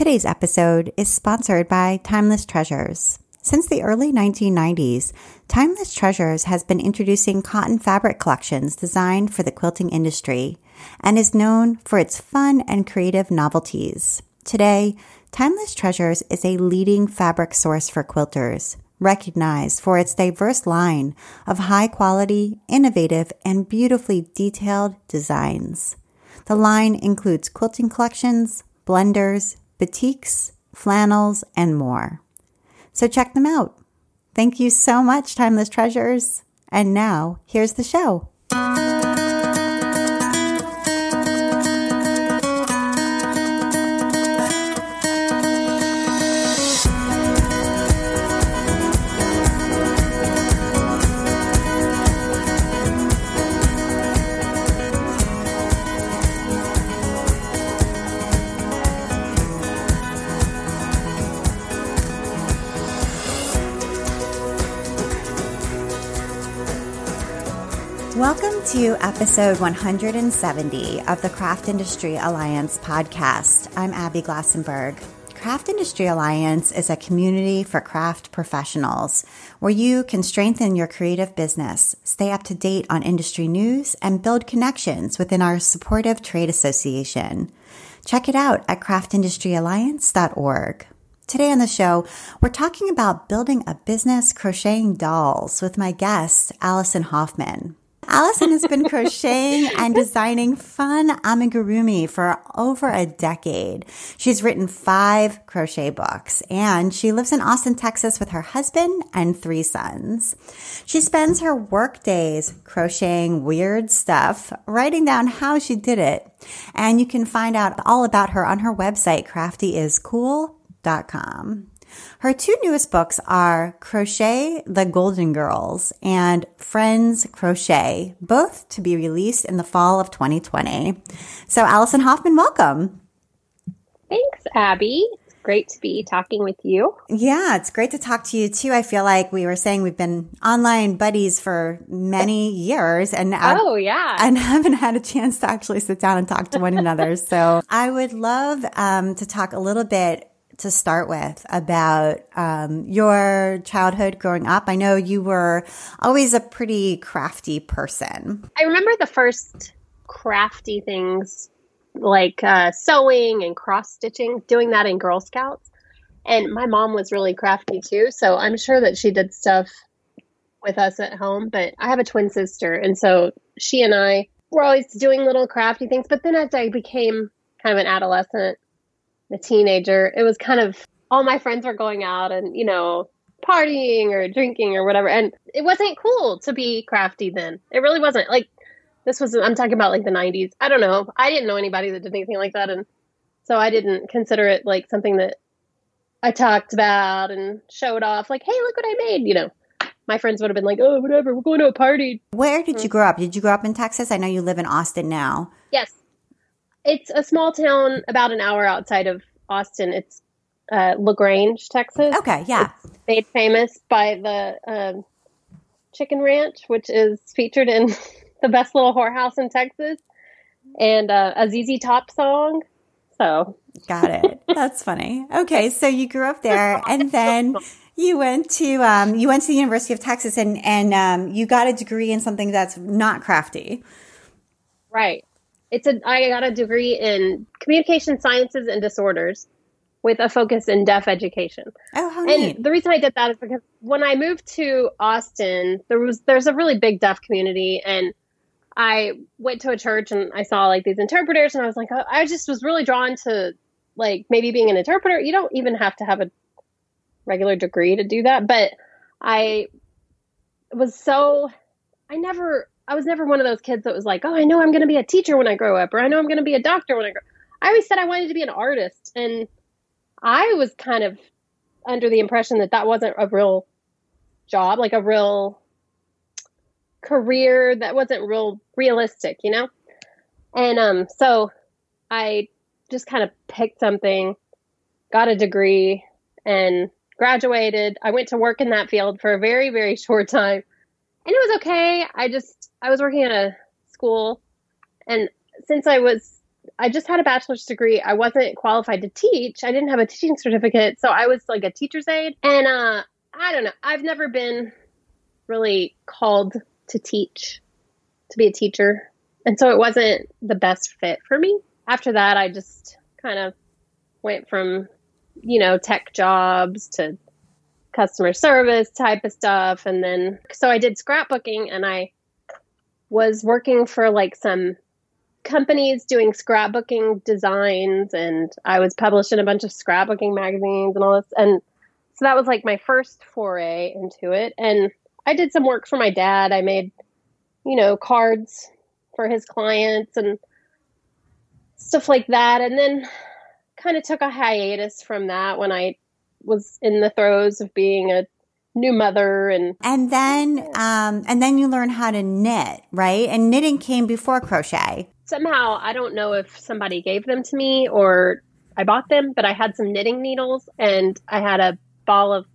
Today's episode is sponsored by Timeless Treasures. Since the early 1990s, Timeless Treasures has been introducing cotton fabric collections designed for the quilting industry and is known for its fun and creative novelties. Today, Timeless Treasures is a leading fabric source for quilters, recognized for its diverse line of high-quality, innovative, and beautifully detailed designs. The line includes quilting collections, blenders, batiks, flannels, and more. So check them out. Thank you so much, Timeless Treasures. And now, here's the show. Welcome to episode 170 of the Craft Industry Alliance podcast. I'm Abby Glassenberg. Craft Industry Alliance is a community for craft professionals where you can strengthen your creative business, stay up to date on industry news, and build connections within our supportive trade association. Check it out at craftindustryalliance.org. Today on the show, we're talking about building a business crocheting dolls with my guest, Allison Hoffman. Allison has been crocheting and designing fun amigurumi for over a decade. She's written 5 crochet books, and she lives in Austin, Texas with her husband and 3 sons. She spends her work days crocheting weird stuff, writing down how she did it, and you can find out all about her on her website, craftyiscool.com. Her 2 newest books are Crochet the Golden Girls and Friends Crochet, both to be released in the fall of 2020. So Allison Hoffman, welcome. Thanks, Abby. Great to be talking with you. Yeah, it's great to talk to you too. I feel like we were saying we've been online buddies for many years and haven't had a chance to actually sit down and talk to one another. So I would love to talk a little bit to start with about your childhood growing up. I know you were always a pretty crafty person. I remember the first crafty things like sewing and cross stitching, doing that in Girl Scouts. And my mom was really crafty too. So I'm sure that she did stuff with us at home, but I have a twin sister. And so she and I were always doing little crafty things. But then as I became kind of an adolescent, a teenager, it was kind of all my friends were going out and, you know, partying or drinking or whatever. And it wasn't cool to be crafty then. It really wasn't. Like, I'm talking about like the 90s. I don't know. I didn't know anybody that did anything like that. And so I didn't consider it like something that I talked about and showed off. Like, hey, look what I made. You know, my friends would have been like, oh, whatever, we're going to a party. Where did you grow up? Did you grow up in Texas? I know you live in Austin now. Yes. It's a small town about an hour outside of Austin. It's LaGrange, Texas. Okay, yeah. It's made famous by the Chicken Ranch, which is featured in The Best Little Whorehouse in Texas, and a ZZ Top song. So got it. That's funny. Okay, so you grew up there, and then you went to the University of Texas, and you got a degree in something that's not crafty, right? I got a degree in communication sciences and disorders with a focus in deaf education. Oh, how neat. And the reason I did that is because when I moved to Austin, there's a really big deaf community, and I went to a church and I saw like these interpreters, and I was like, oh, I just was really drawn to like maybe being an interpreter. You don't even have to have a regular degree to do that, but I was never one of those kids that was like, oh, I know I'm going to be a teacher when I grow up, or I know I'm going to be a doctor when I grow up. I always said I wanted to be an artist, and I was kind of under the impression that that wasn't a real job, like a real career that wasn't real realistic, you know? And so I just kind of picked something, got a degree, and graduated. I went to work in that field for a very, very short time. And it was okay. I was working at a school. And since I was I just had a bachelor's degree. I wasn't qualified to teach. I didn't have a teaching certificate. So I was like a teacher's aide. And I don't know. I've never been really called to teach, to be a teacher. And so it wasn't the best fit for me. After that, I just kind of went from, you know, tech jobs to customer service type of stuff. And then, so I did scrapbooking and I was working for like some companies doing scrapbooking designs, and I was published in a bunch of scrapbooking magazines and all this. And so that was like my first foray into it. And I did some work for my dad. I made, you know, cards for his clients and stuff like that. And then kind of took a hiatus from that when I was in the throes of being a new mother. And then you learn how to knit, right? And knitting came before crochet. Somehow, I don't know if somebody gave them to me or I bought them, but I had some knitting needles and I had a ball of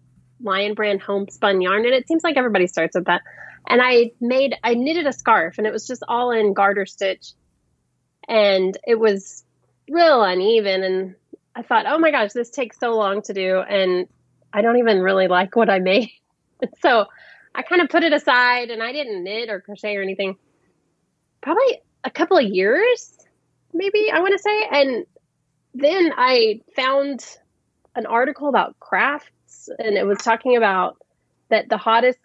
Lion Brand homespun yarn. And it seems like everybody starts with that. And I knitted a scarf, and it was just all in garter stitch. And it was real uneven. And I thought, oh my gosh, this takes so long to do. And I don't even really like what I made. So I kind of put it aside, and I didn't knit or crochet or anything. Probably a couple of years, maybe, I want to say. And then I found an article about crafts, and it was talking about that the hottest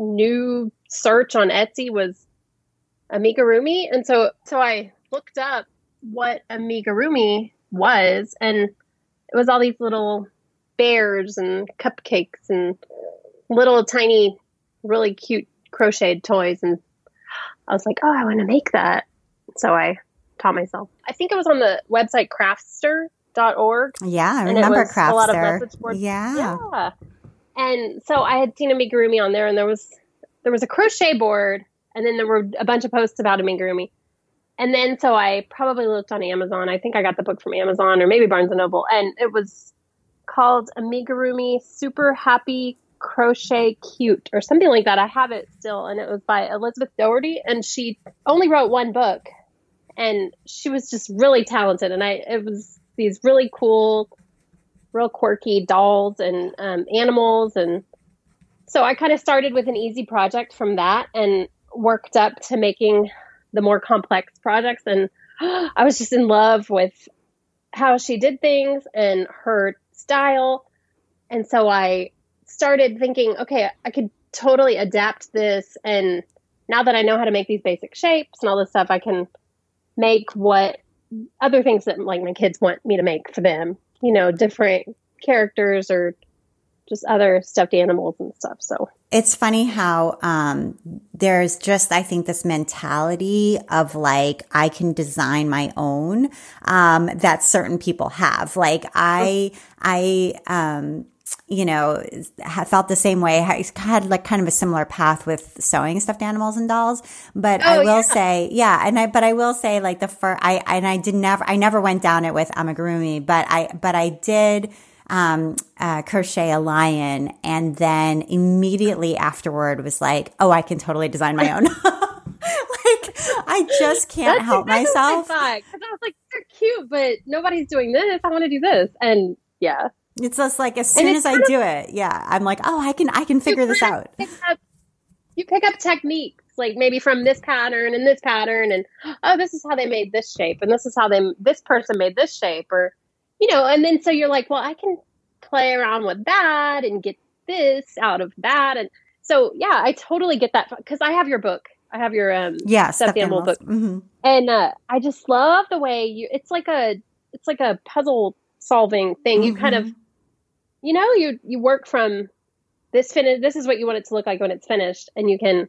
new search on Etsy was amigurumi. And so I looked up what amigurumi was, and it was all these little bears and cupcakes and little tiny, really cute crocheted toys. And I was like, oh, I want to make that. So I taught myself. I think it was on the website craftster.org. Yeah, I remember Craftster. A lot of message boards. Yeah. And so I had seen amigurumi on there, and there was a crochet board, and then there were a bunch of posts about amigurumi. And then so I probably looked on Amazon. I think I got the book from Amazon or maybe Barnes & Noble. And it was called Amigurumi Super Happy Crochet Cute or something like that. I have it still. And it was by Elizabeth Doherty. And she only wrote one book. And she was just really talented. And it was these really cool, real quirky dolls and animals. And so I kind of started with an easy project from that and worked up to making the more complex projects. And I was just in love with how she did things and her style. And so I started thinking, okay, I could totally adapt this. And now that I know how to make these basic shapes and all this stuff, I can make what other things that like my kids want me to make for them, you know, different characters or just other stuffed animals and stuff. So it's funny how there's just, I think, this mentality of like, I can design my own that certain people have. Like I you know, felt the same way. I had like kind of a similar path with sewing stuffed animals and dolls, but I will say like I never went down it with amigurumi, but I did crochet a lion, and then immediately afterward was like, oh, I can totally design my own. Like, I just can't help myself. Because I was like, they're cute, but nobody's doing this. I want to do this, and yeah. It's just like as soon as I do it, yeah, I'm like, oh, I can figure this out. You pick up techniques, like maybe from this pattern, and oh, this is how they made this shape, and this is how this person made this shape, or you know, and then so you're like, well, I can play around with that and get this out of that, and so yeah, I totally get that because I have your book, I have your stuffed animal book, mm-hmm. And I just love the way it's like a puzzle solving thing. You mm-hmm. kind of, you know, you work from this is what you want it to look like when it's finished, and you can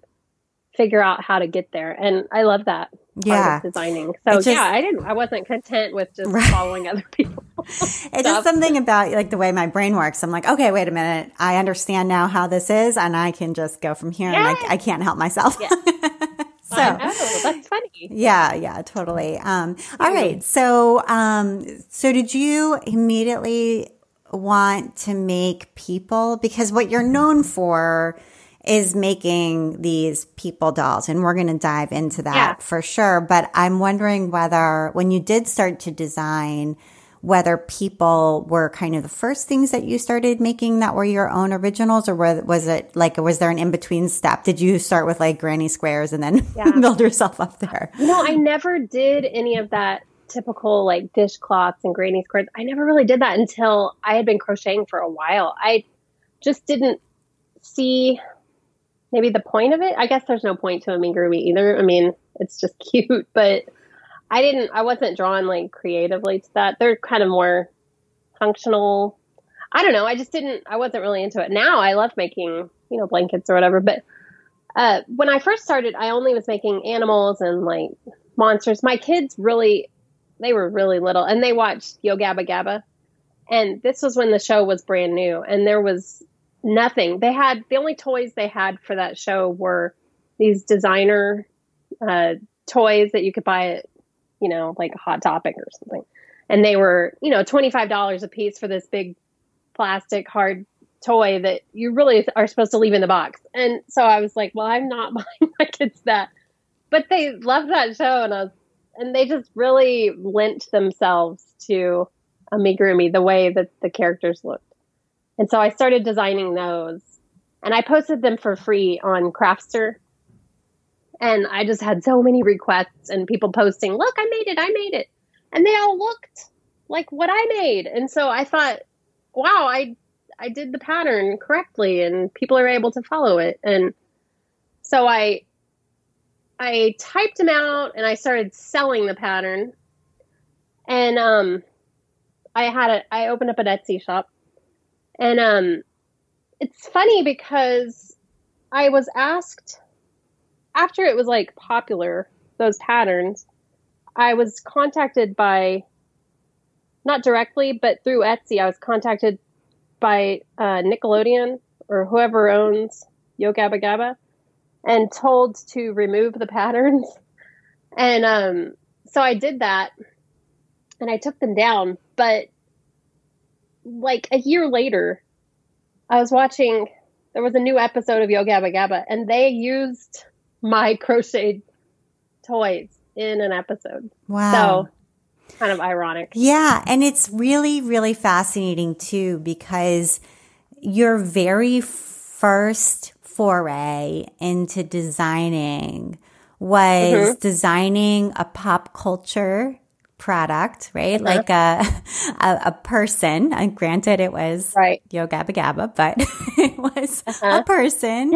figure out how to get there. And I love that part of designing. So I wasn't content with just following other people. It's just something about like the way my brain works. I'm like, okay, wait a minute. I understand now how this is, and I can just go from here. Yes. And I can't help myself. Yeah. So that's funny. Yeah, totally. All right. So, so did you immediately want to make people? Because what you're known for is making these people dolls. And we're going to dive into that for sure. But I'm wondering whether when you did start to design, whether people were kind of the first things that you started making that were your own originals, or was it like, was there an in-between step? Did you start with like granny squares and then build yourself up there? No, I never did any of that typical like dishcloths and granny squares. I never really did that until I had been crocheting for a while. I just didn't see maybe the point of it. I guess there's no point to a amigurumi either. I mean, it's just cute, but I wasn't drawn like creatively to that. They're kind of more functional. I don't know. I wasn't really into it. Now I love making, you know, blankets or whatever. But when I first started, I only was making animals and like monsters. My kids they were really little, and they watched Yo Gabba Gabba. And this was when the show was brand new, and there was nothing. The only toys they had for that show were these designer toys that you could buy at, you know, like a Hot Topic or something. And they were, you know, $25 a piece for this big plastic hard toy that you really are supposed to leave in the box. And so I was like, well, I'm not buying my kids that. But they loved that show, and they just really lent themselves to amigurumi, the way that the characters looked. And so I started designing those, and I posted them for free on Craftster. And I just had so many requests and people posting, look, I made it. And they all looked like what I made. And so I thought, wow, I did the pattern correctly and people are able to follow it. And so I typed them out and I started selling the pattern. And I opened up an Etsy shop. And it's funny because I was asked, after it was like popular, those patterns, I was contacted by, not directly, but through Etsy, I was contacted by Nickelodeon or whoever owns Yo Gabba Gabba, and told to remove the patterns. And so I did that, and I took them down. But like a year later, I was watching, there was a new episode of Yo Gabba Gabba, and they used my crocheted toys in an episode. Wow. So kind of ironic. Yeah. And it's really, really fascinating too, because your very first foray into designing was designing a pop culture product, right? Uh-huh. Like a person. And granted, it was Yo Gabba Gabba, but it was a person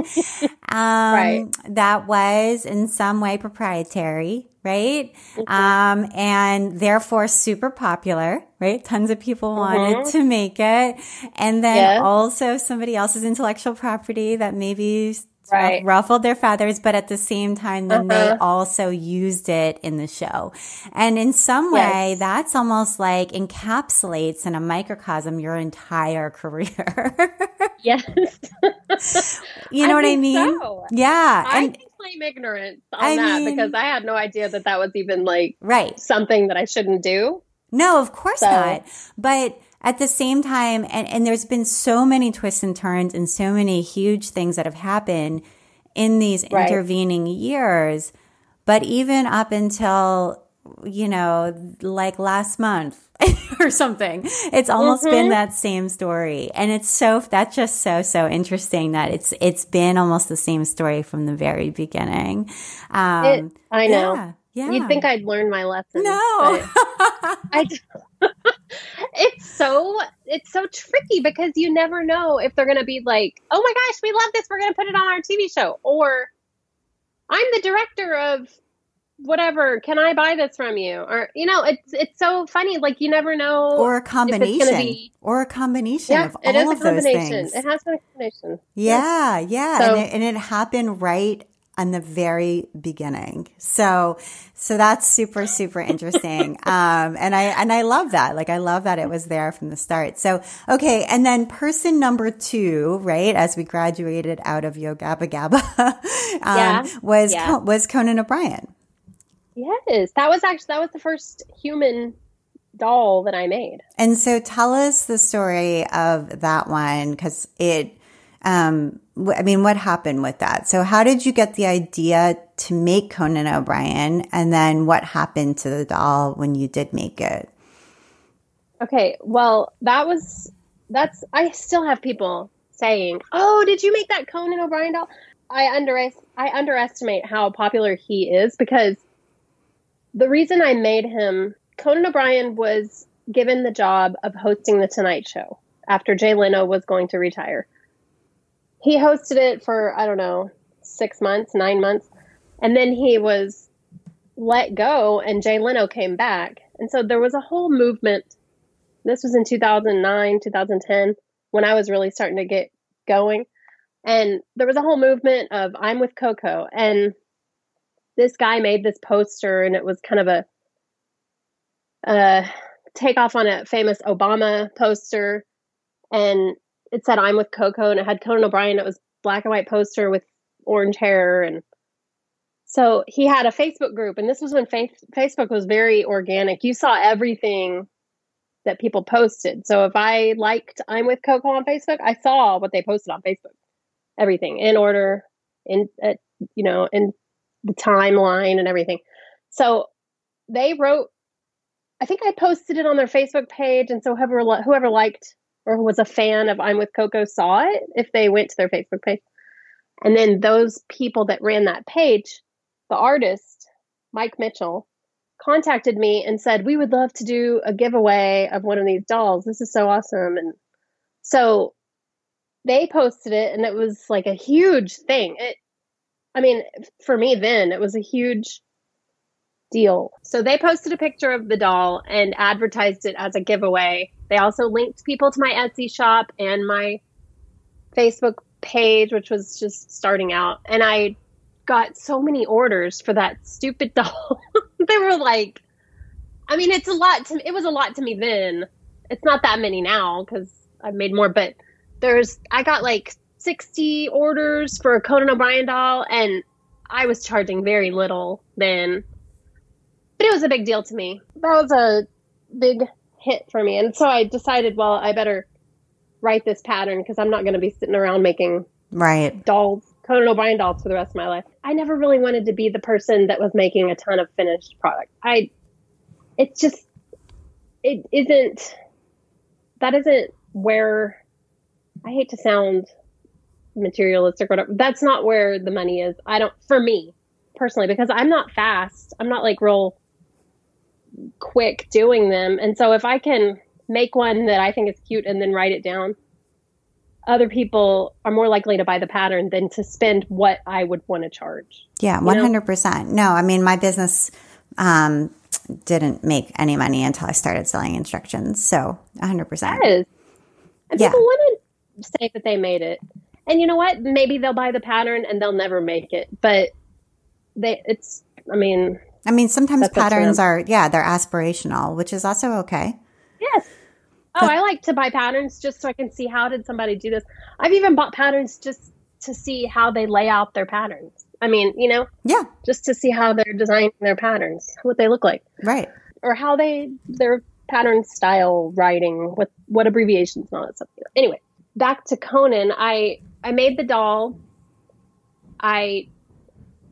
that was in some way proprietary, right? Mm-hmm. And therefore super popular, right? Tons of people wanted to make it. And then also somebody else's intellectual property that maybe ruffled their feathers, but at the same time, then they also used it in the show. And in some way, that's almost like encapsulates in a microcosm your entire career. You know what I mean? So. Yeah. I can claim ignorance on because I had no idea that was even like something that I shouldn't do. No, of course not. But at the same time, and there's been so many twists and turns and so many huge things that have happened in these intervening years. But even up until, you know, like last month or something, it's almost been that same story. And it's that's just so interesting that it's been almost the same story from the very beginning. I know. Yeah. You'd think I'd learn my lesson. No. It's so tricky because you never know if they're going to be like, oh my gosh, we love this, we're going to put it on our TV show. Or I'm the director of whatever, can I buy this from you? Or, you know, it's so funny. Like you never know. Or a combination. If it's gonna be... Or a combination of all of those things. It has been a combination. Yeah. Yeah. So, and it happened on the very beginning. So that's super, super interesting. And I love that. Like, I love that it was there from the start. So, okay. And then person number two, right? As we graduated out of Yo Gabba Gabba, was Conan O'Brien. Yes. That was the first human doll that I made. And so tell us the story of that one. Cause I mean, what happened with that? So how did you get the idea to make Conan O'Brien? And then what happened to the doll when you did make it? Okay. Well, I still have people saying, oh, did you make that Conan O'Brien doll? I underestimate how popular he is, because the reason I made him, Conan O'Brien was given the job of hosting the Tonight Show after Jay Leno was going to retire. He hosted it for, 9 months. And then he was let go and Jay Leno came back. And so there was a whole movement. This was in 2009, 2010, when I was really starting to get going. And there was a whole movement of I'm with Coco. And this guy made this poster, and it was kind of a takeoff on a famous Obama poster. And it said, I'm with Coco, and it had Conan O'Brien. It was black and white poster with orange hair. And so he had a Facebook group, and this was when Facebook was very organic. You saw everything that people posted. So if I liked I'm with Coco on Facebook, I saw what they posted on Facebook, everything in order, in the timeline and everything. So they wrote, I think I posted it on their Facebook page. And so whoever liked or was a fan of I'm with Coco saw it if they went to their Facebook page. And then those people that ran that page, the artist, Mike Mitchell, contacted me and said, we would love to do a giveaway of one of these dolls. This is so awesome. And so they posted it, and it was like a huge thing. For me then, it was a huge deal. So they posted a picture of the doll and advertised it as a giveaway. They also linked people to my Etsy shop and my Facebook page, which was just starting out. And I got so many orders for that stupid doll. They were like, it was a lot to me then. It's not that many now because I've made more, but I got like 60 orders for a Conan O'Brien doll, and I was charging very little then. But it was a big deal to me. That was a big hit for me. And so I decided, well, I better write this pattern because I'm not going to be sitting around making dolls, Conan O'Brien dolls for the rest of my life. I never really wanted to be the person that was making a ton of finished product. That isn't where, I hate to sound materialistic or whatever. That's not where the money is. For me personally, because I'm not fast. I'm not like real quick doing them. And so if I can make one that I think is cute and then write it down, other people are more likely to buy the pattern than to spend what I would want to charge. Yeah, 100%. No, my business didn't make any money until I started selling instructions. So 100%. That is. And people wouldn't say that they made it. And you know what? Maybe they'll buy the pattern and they'll never make it. But sometimes patterns are, they're aspirational, which is also okay. Yes. I like to buy patterns just so I can see how did somebody do this. I've even bought patterns just to see how they lay out their patterns. Just to see how they're designing their patterns, what they look like. Right. Or how their pattern style writing, what abbreviations and all that stuff. Anyway, back to Conan. I made the doll. I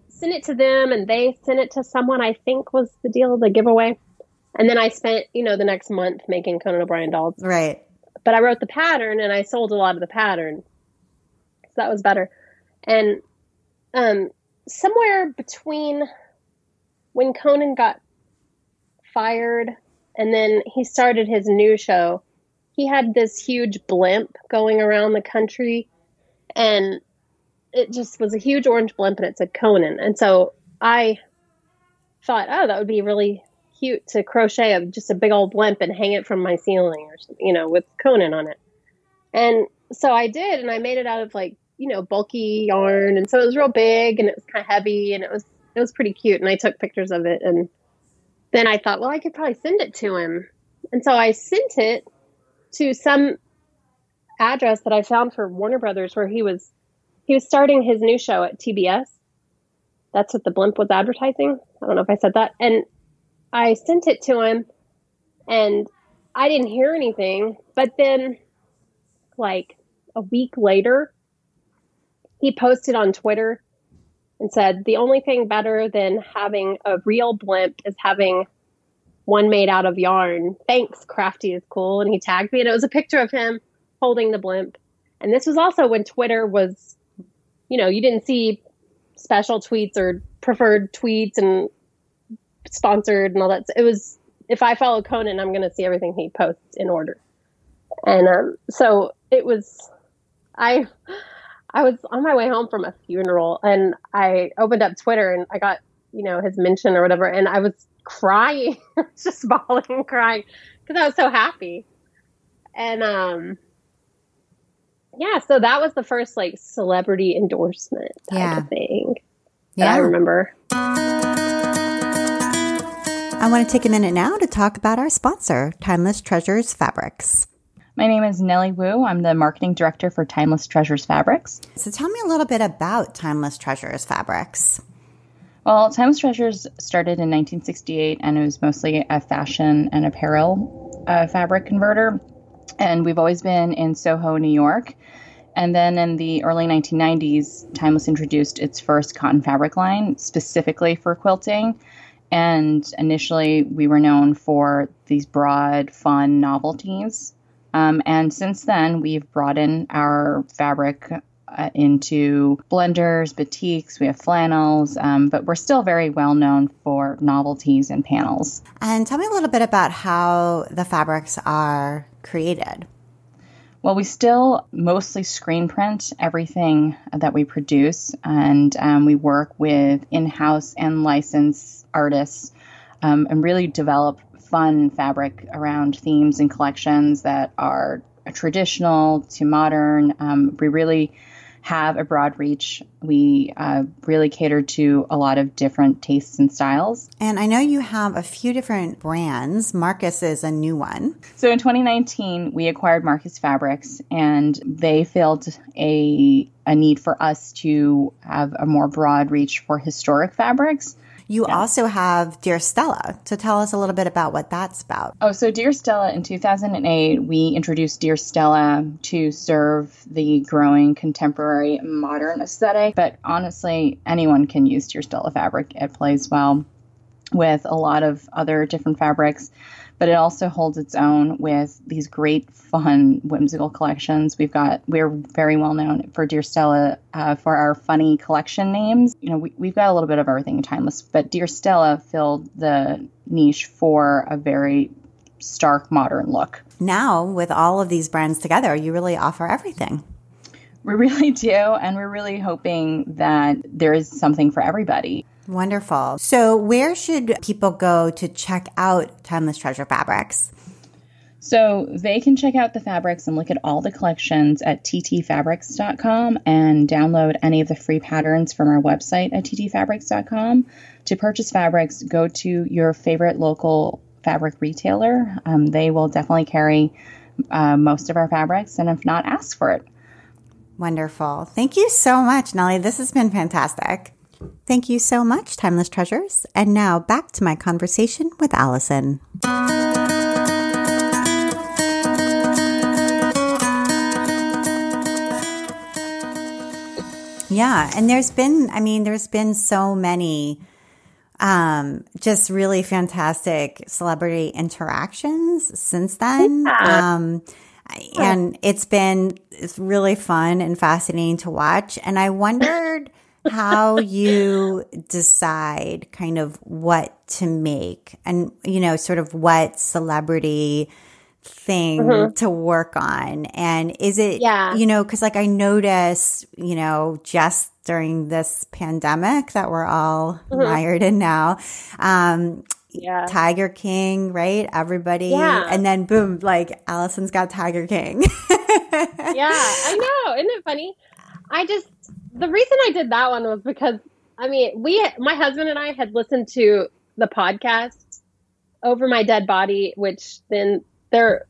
sent it to them, and they sent it to someone, I think was the deal, the giveaway. And then I spent, the next month making Conan O'Brien dolls. Right. But I wrote the pattern, and I sold a lot of the pattern. So that was better. And somewhere between when Conan got fired and then he started his new show, he had this huge blimp going around the country, and it just was a huge orange blimp, and it said Conan. And so I thought, oh, that would be really cute to crochet just a big old blimp and hang it from my ceiling or something, with Conan on it. And so I did, and I made it out of bulky yarn. And so it was real big, and it was kind of heavy, and it was pretty cute. And I took pictures of it. And then I thought, well, I could probably send it to him. And so I sent it to some address that I found for Warner Brothers, where he was starting his new show at TBS. That's what the blimp was advertising. I don't know if I said that. And I sent it to him, and I didn't hear anything. But then, a week later, He posted on Twitter and said, the only thing better than having a real blimp is having one made out of yarn. Thanks, Crafty is Cool. And he tagged me, and it was a picture of him holding the blimp. And this was also when Twitter was, you know, you didn't see special tweets or preferred tweets and sponsored and all that. It was, if I follow Conan, I'm going to see everything he posts in order. And so it was, I was on my way home from a funeral, and I opened up Twitter, and I got, you know, his mention or whatever. And I was crying, just bawling and crying, because I was so happy. And yeah, so that was the first like celebrity endorsement type of thing that I remember. I want to take a minute now to talk about our sponsor, Timeless Treasures Fabrics. My name is Nellie Wu. I'm the marketing director for Timeless Treasures Fabrics. So tell me a little bit about Timeless Treasures Fabrics. Well, Timeless Treasures started in 1968, and it was mostly a fashion and apparel fabric converter. And we've always been in Soho, New York. And then in the early 1990s, Timeless introduced its first cotton fabric line specifically for quilting. And initially, we were known for these broad, fun novelties. And since then, we've broadened our fabric into blenders, batiks, we have flannels, but we're still very well known for novelties and panels. And tell me a little bit about how the fabrics are created. Well, we still mostly screen print everything that we produce, and we work with in-house and licensed artists and really develop fun fabric around themes and collections that are traditional to modern. We really have a broad reach. We really cater to a lot of different tastes and styles. And I know you have a few different brands. Marcus is a new one. So in 2019, we acquired Marcus Fabrics, and they filled a need for us to have a more broad reach for historic fabrics. You also have Dear Stella. So tell us a little bit about what that's about. Oh, so Dear Stella, in 2008, we introduced Dear Stella to serve the growing contemporary modern aesthetic. But honestly, anyone can use Dear Stella fabric. It plays well with a lot of other different fabrics, but it also holds its own with these great, fun, whimsical collections. We're very well known for Dear Stella for our funny collection names. You know, we've got a little bit of everything in Timeless, but Dear Stella filled the niche for a very stark modern look. Now, with all of these brands together, you really offer everything. We really do, and we're really hoping that there is something for everybody. Wonderful. So where should people go to check out Timeless Treasure Fabrics? So they can check out the fabrics and look at all the collections at ttfabrics.com and download any of the free patterns from our website at ttfabrics.com. To purchase fabrics, go to your favorite local fabric retailer. They will definitely carry most of our fabrics, and if not, ask for it. Wonderful. Thank you so much, Nellie. This has been fantastic. Thank you so much, Timeless Treasures. And now back to my conversation with Allison. Yeah, and there's been so many just really fantastic celebrity interactions since then. Yeah. And it's really fun and fascinating to watch. And I wondered how you decide kind of what to make and, you know, sort of what celebrity thing to work on. And is it, you know, because like I noticed, you know, just during this pandemic that we're all mired in now, Tiger King, right? Everybody. Yeah. And then boom, like Allison's got Tiger King. I know. Isn't it funny? The reason I did that one was because, I mean, my husband and I had listened to the podcast Over My Dead Body, which then I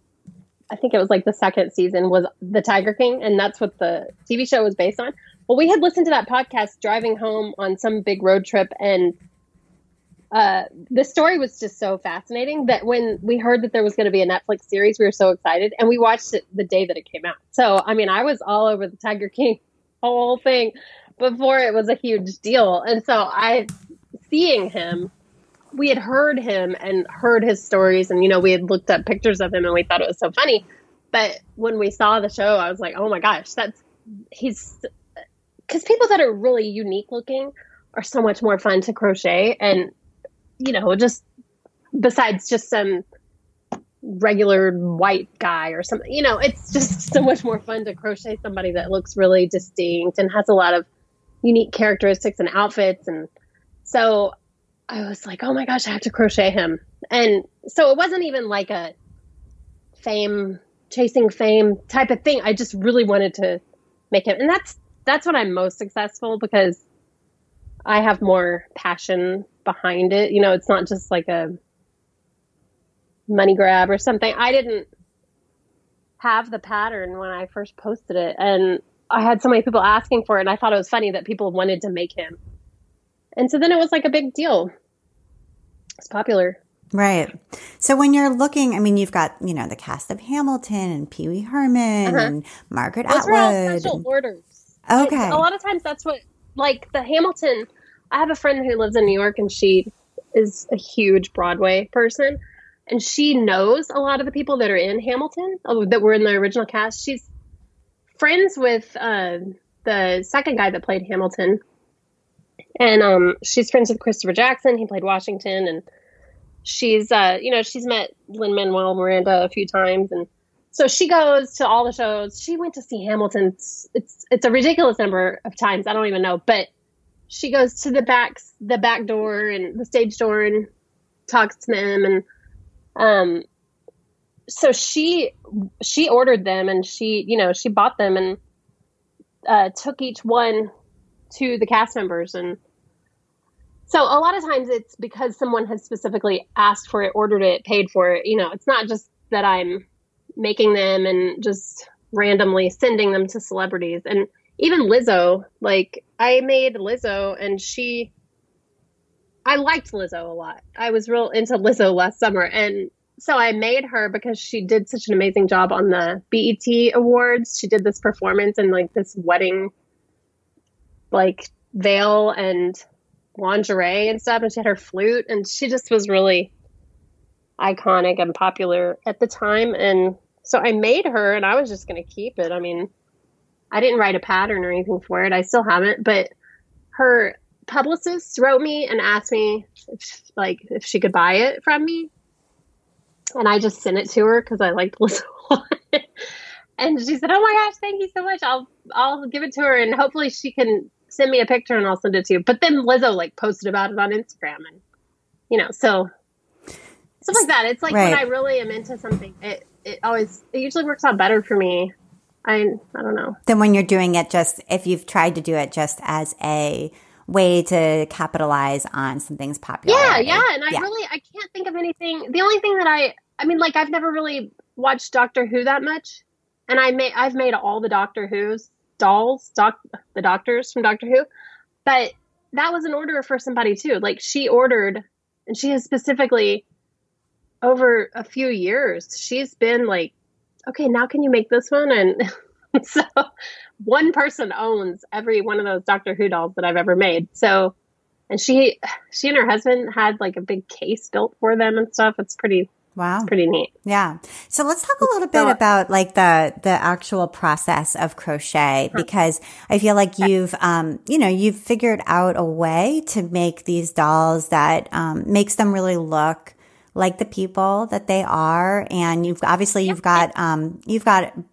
think it was like the second season was the Tiger King, and that's what the TV show was based on. Well, we had listened to that podcast driving home on some big road trip, and the story was just so fascinating that when we heard that there was going to be a Netflix series, we were so excited, and we watched it the day that it came out. So, I mean, I was all over the Tiger King whole thing before it was a huge deal. And so seeing him, we had heard him and heard his stories, and, you know, we had looked up pictures of him and we thought it was so funny. But when we saw the show, I was like, oh my gosh, because people that are really unique looking are so much more fun to crochet. And, you know, just besides just some regular white guy or something, you know, it's just so much more fun to crochet somebody that looks really distinct and has a lot of unique characteristics and outfits. And so I was like, oh my gosh, I have to crochet him. And so it wasn't even like a chasing fame type of thing. I just really wanted to make him. And that's when I'm most successful, because I have more passion behind it. You know, it's not just like a money grab or something. I didn't have the pattern when I first posted it, and I had so many people asking for it, and I thought it was funny that people wanted to make him. And so then it was like a big deal. It's popular. Right. So when you're looking, I mean, you've got, you know, the cast of Hamilton and Pee Wee Herman and Margaret Atwood. Those were all special orders. Okay. A lot of times that's what, like the Hamilton, I have a friend who lives in New York, and she is a huge Broadway person, and she knows a lot of the people that are in Hamilton, that were in the original cast. She's friends with the second guy that played Hamilton. And she's friends with Christopher Jackson. He played Washington. And she's, you know, she's met Lin-Manuel Miranda a few times. And so she goes to all the shows. She went to see Hamilton. It's a ridiculous number of times. I don't even know. But she goes to the back door and the stage door and talks to them. And so she ordered them, and she, you know, she bought them, and took each one to the cast members. And so a lot of times it's because someone has specifically asked for it, ordered it, paid for it. You know, it's not just that I'm making them and just randomly sending them to celebrities. And even Lizzo, like I made Lizzo, and I liked Lizzo a lot. I was real into Lizzo last summer. And so I made her because she did such an amazing job on the BET Awards. She did this performance in like this wedding like veil and lingerie and stuff, and she had her flute, and she just was really iconic and popular at the time. And so I made her, and I was just going to keep it. I mean, I didn't write a pattern or anything for it. I still haven't, but her publicist wrote me and asked me if she could buy it from me. And I just sent it to her because I liked Lizzo a lot. And she said, oh my gosh, thank you so much. I'll give it to her, and hopefully she can send me a picture and I'll send it to you. But then Lizzo like posted about it on Instagram, and, you know, so stuff like that. It's like right. When I really am into something, it usually works out better for me. I don't know. Then when you're doing it just, if you've tried to do it just as a way to capitalize on something's popular. Yeah. And I can't think of anything. The only thing that I mean, like I've never really watched Doctor Who that much. And I've made all the Doctor Who's dolls, the doctors from Doctor Who. But that was an order for somebody too. Like she ordered, and she has specifically over a few years, she's been like, okay, now can you make this one? And so one person owns every one of those Doctor Who dolls that I've ever made. So, and she and her husband had like a big case built for them and stuff. It's pretty Wow. It's pretty neat. Yeah. So let's talk a little bit about like the actual process of crochet, because I feel like you've figured out a way to make these dolls that makes them really look like the people that they are. And you've got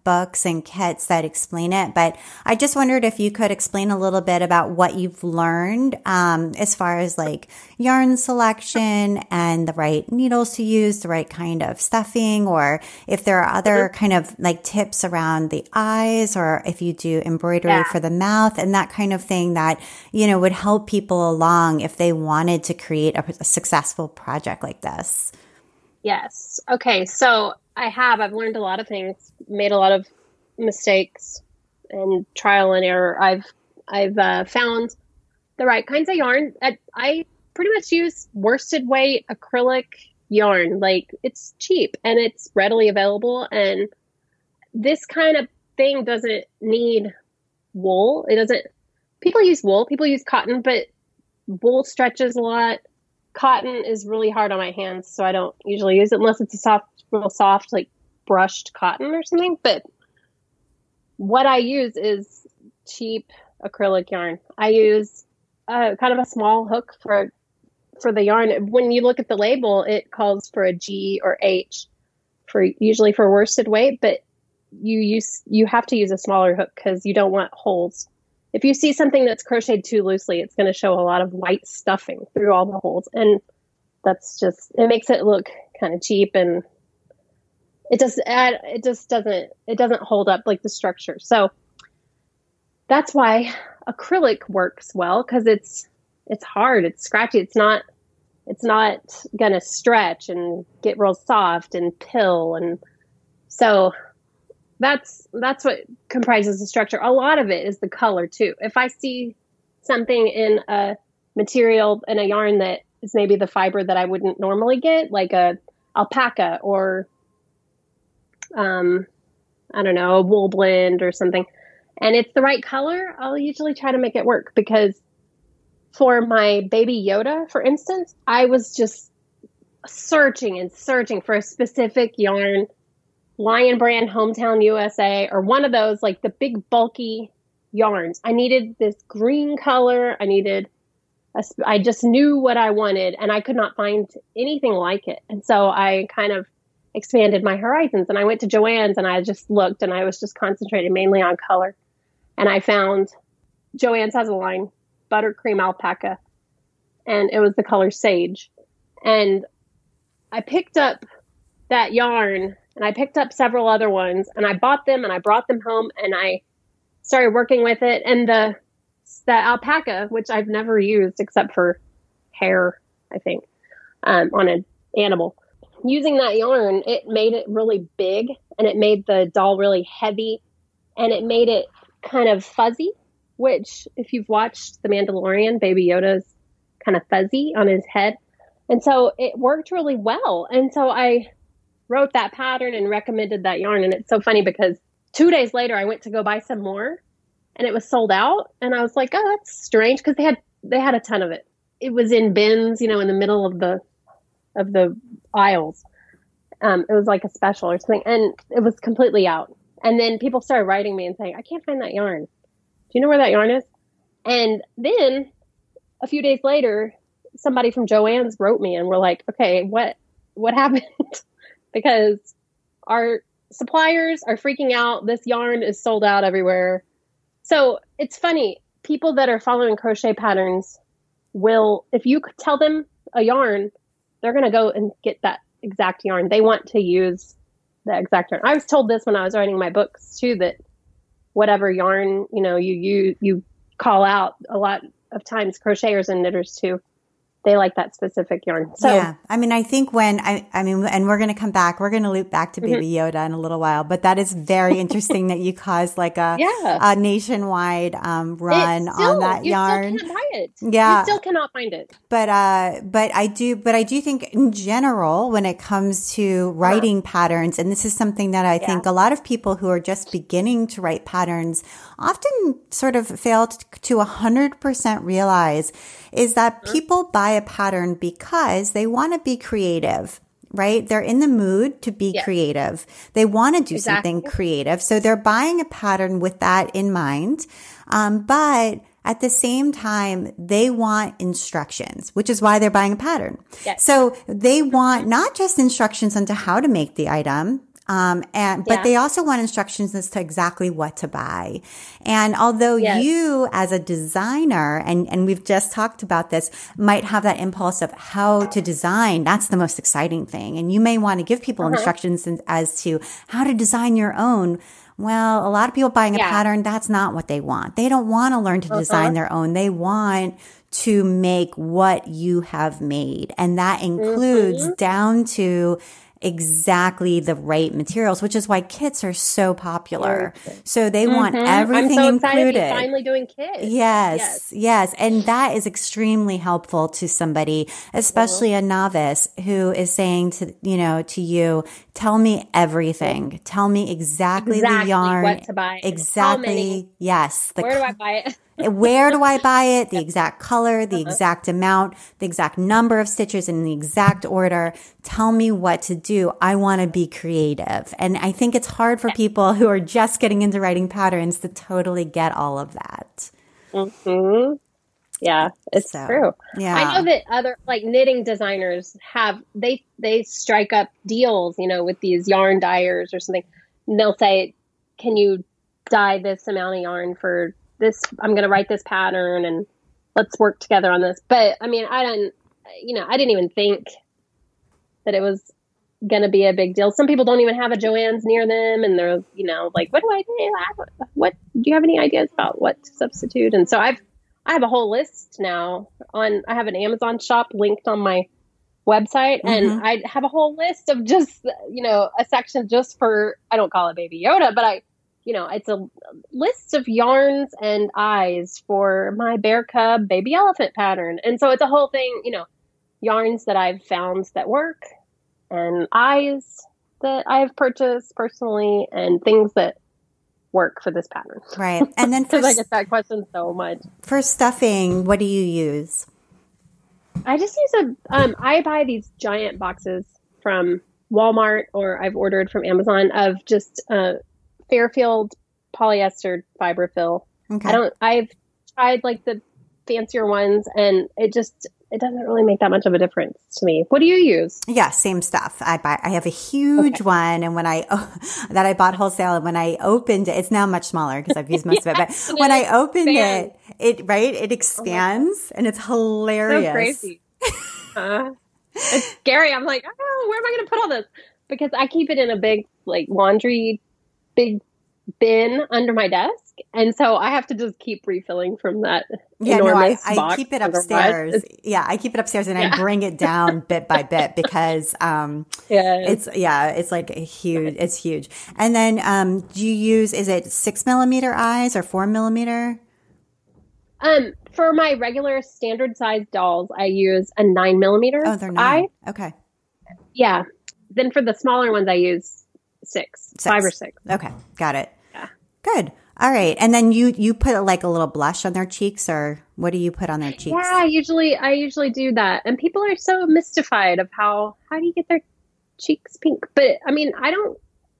books and kits that explain it. But I just wondered if you could explain a little bit about what you've learned as far as like yarn selection and the right needles to use, the right kind of stuffing, or if there are other kind of like tips around the eyes, or if you do embroidery for the mouth and that kind of thing that, you know, would help people along if they wanted to create a successful project like this. Yes. Okay. So I've learned a lot of things, made a lot of mistakes and trial and error. I've found the right kinds of yarn. I pretty much use worsted weight acrylic yarn. Like it's cheap and it's readily available. And this kind of thing doesn't need wool. It doesn't, people use wool, people use cotton, but wool stretches a lot. Cotton is really hard on my hands, so I don't usually use it unless it's a soft, real soft, like brushed cotton or something. But what I use is cheap acrylic yarn. I use kind of a small hook for the yarn. When you look at the label, it calls for a G or H for usually for worsted weight, but you have to use a smaller hook because you don't want holes. If you see something that's crocheted too loosely, it's going to show a lot of white stuffing through all the holes. And that's just, it makes it look kind of cheap, and it just doesn't hold up like the structure. So that's why acrylic works well, because it's hard, it's scratchy, it's not going to stretch and get real soft and pill. And so that's what comprises the structure. A lot of it is the color too. If I see something in a material and a yarn that is maybe the fiber that I wouldn't normally get, like a alpaca or, I don't know, a wool blend or something, and it's the right color, I'll usually try to make it work. Because for my Baby Yoda, for instance, I was just searching for a specific yarn, Lion Brand, Hometown USA, or one of those, like the big bulky yarns. I needed this green color. I just knew what I wanted, and I could not find anything like it. And so I kind of expanded my horizons, and I went to Joanne's, and I just looked, and I was just concentrated mainly on color. And I found Joanne's has a line, buttercream alpaca, and it was the color sage. And I picked up that yarn, and I picked up several other ones, and I bought them, and I brought them home, and I started working with it. And the alpaca, which I've never used except for hair, I think, on an animal, using that yarn, it made it really big, and it made the doll really heavy, and it made it kind of fuzzy, which if you've watched The Mandalorian, Baby Yoda's kind of fuzzy on his head. And so it worked really well. And so I wrote that pattern and recommended that yarn. And it's so funny because 2 days later, I went to go buy some more, and it was sold out. And I was like, oh, that's strange, because they had a ton of it. It was in bins, you know, in the middle of the aisles. It was like a special or something. And it was completely out. And then people started writing me and saying, I can't find that yarn. Do you know where that yarn is? And then a few days later, somebody from Joanne's wrote me and were like, okay, what happened? Because our suppliers are freaking out. This yarn is sold out everywhere. So it's funny. People that are following crochet patterns will, if you tell them a yarn, they're going to go and get that exact yarn. They want to use the exact yarn. I was told this when I was writing my books too, that whatever yarn, you know, you call out, a lot of times crocheters and knitters too, they like that specific yarn. So yeah, I mean, I think when and we're going to come back, we're going to loop back to Baby Yoda in a little while, but that is very interesting that you caused like a nationwide run on that yarn. You still can't buy it. Yeah, you still cannot find it. But I do think in general when it comes to writing patterns, and this is something that I think a lot of people who are just beginning to write patterns often sort of fail to 100% realize, is that people buy a pattern because they want to be creative, right? They're in the mood to be creative. They want to do something creative. So they're buying a pattern with that in mind. But at the same time, they want instructions, which is why they're buying a pattern. Yes. So they want not just instructions on to how to make the item, but they also want instructions as to exactly what to buy. And although you as a designer, and we've just talked about this, might have that impulse of how to design, that's the most exciting thing. And you may want to give people instructions as to how to design your own. Well, a lot of people buying a pattern, that's not what they want. They don't want to learn to design their own. They want to make what you have made. And that includes down to exactly the right materials, which is why kits are so popular. So they want everything included. I'm so excited to be finally doing kits. Yes. And that is extremely helpful to somebody, especially a novice who is saying to you, Tell me everything. Tell me exactly the yarn. What to buy. Exactly. How many. Yes. Where do I buy it? Where do I buy it? The exact color, the exact amount, the exact number of stitches in the exact order. Tell me what to do. I want to be creative. And I think it's hard for people who are just getting into writing patterns to totally get all of that. Mm-hmm. Yeah, it's true. Yeah. I know that other like knitting designers have, they strike up deals, you know, with these yarn dyers or something. And they'll say, can you dye this amount of yarn for this? I'm going to write this pattern and let's work together on this. But I mean, I didn't even think that it was going to be a big deal. Some people don't even have a Joanne's near them. And they're, you know, like, what do I do? What do you have any ideas about what to substitute? And so I have a whole list now I have an Amazon shop linked on my website, and I have a whole list of just, you know, a section just for, I don't call it Baby Yoda, but it's a list of yarns and eyes for my bear cub baby elephant pattern. And so it's a whole thing, you know, yarns that I've found that work and eyes that I've purchased personally and things that work for this pattern. Right. And then because I get that question so much. For stuffing, what do you use? I just use I buy these giant boxes from Walmart, or I've ordered from Amazon, of just Fairfield polyester fiberfill. Okay. I've tried like the fancier ones, and it doesn't really make that much of a difference to me. What do you use? Yeah, same stuff. I have a huge one, and when that I bought wholesale, and when I opened it, it's now much smaller because I've used most of it. But when I opened it expands, and it's hilarious. So crazy. It's scary. I'm like, oh, where am I going to put all this? Because I keep it in a big like laundry bin under my desk. And so I have to just keep refilling from that enormous box. I keep it upstairs. Yeah, I keep it upstairs and I bring it down bit by bit because it's like huge. It's huge. And then do you use, is it 6 millimeter eyes or 4 millimeter? For my regular standard size dolls, I use a 9 millimeter. Oh, they're 9. Okay. Yeah. Then for the smaller ones, I use 5 or 6. Okay, got it. Yeah. Good. All right. And then you put like a little blush on their cheeks, or what do you put on their cheeks? Yeah, I usually do that. And people are so mystified of how do you get their cheeks pink? But I mean,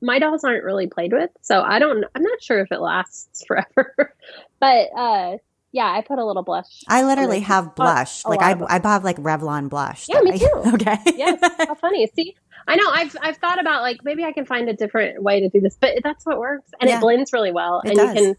my dolls aren't really played with, so I'm not sure if it lasts forever, but, yeah, I put a little blush. I literally have blush. Like I have like Revlon blush. Yeah, me too. Okay. Yes. How funny. See, I know I've thought about like, maybe I can find a different way to do this, but that's what works. And it blends really well. It does.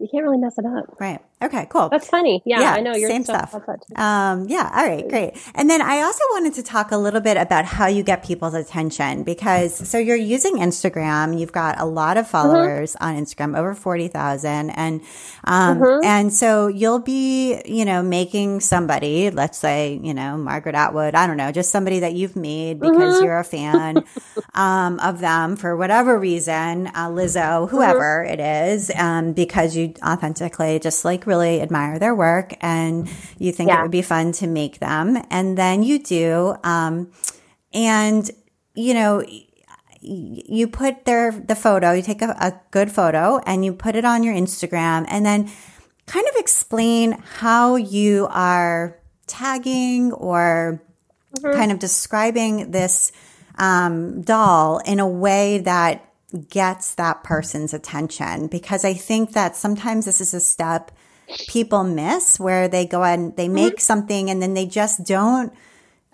You can't really mess it up. Right. Okay, cool. That's funny. Yeah I know. You're same stuff. Yeah. All right. Great. And then I also wanted to talk a little bit about how you get people's attention, because so you're using Instagram. You've got a lot of followers on Instagram, over 40,000. And, and so you'll be, you know, making somebody, let's say, you know, Margaret Atwood, I don't know, just somebody that you've made because you're a fan, of them for whatever reason, Lizzo, whoever it is, because you authentically just like really admire their work and you think it would be fun to make them. And then you do. And, you know, you put the photo, you take a good photo and you put it on your Instagram, and then kind of explain how you are tagging or kind of describing this doll in a way that gets that person's attention. Because I think that sometimes this is a step people miss, where they go and they make something and then they just don't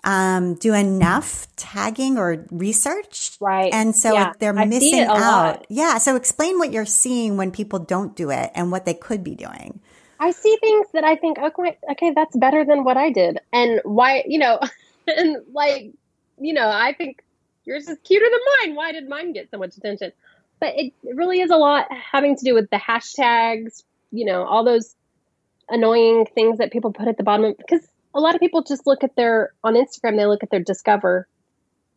do enough tagging or research. Right. And so they're missing out. Yeah. So explain what you're seeing when people don't do it and what they could be doing. I see things that I think, okay, that's better than what I did. And why, you know, and like, you know, I think yours is cuter than mine. Why did mine get so much attention? But it really is a lot having to do with the hashtags, you know, all those annoying things that people put at the bottom, because a lot of people just look at on Instagram, they look at their discover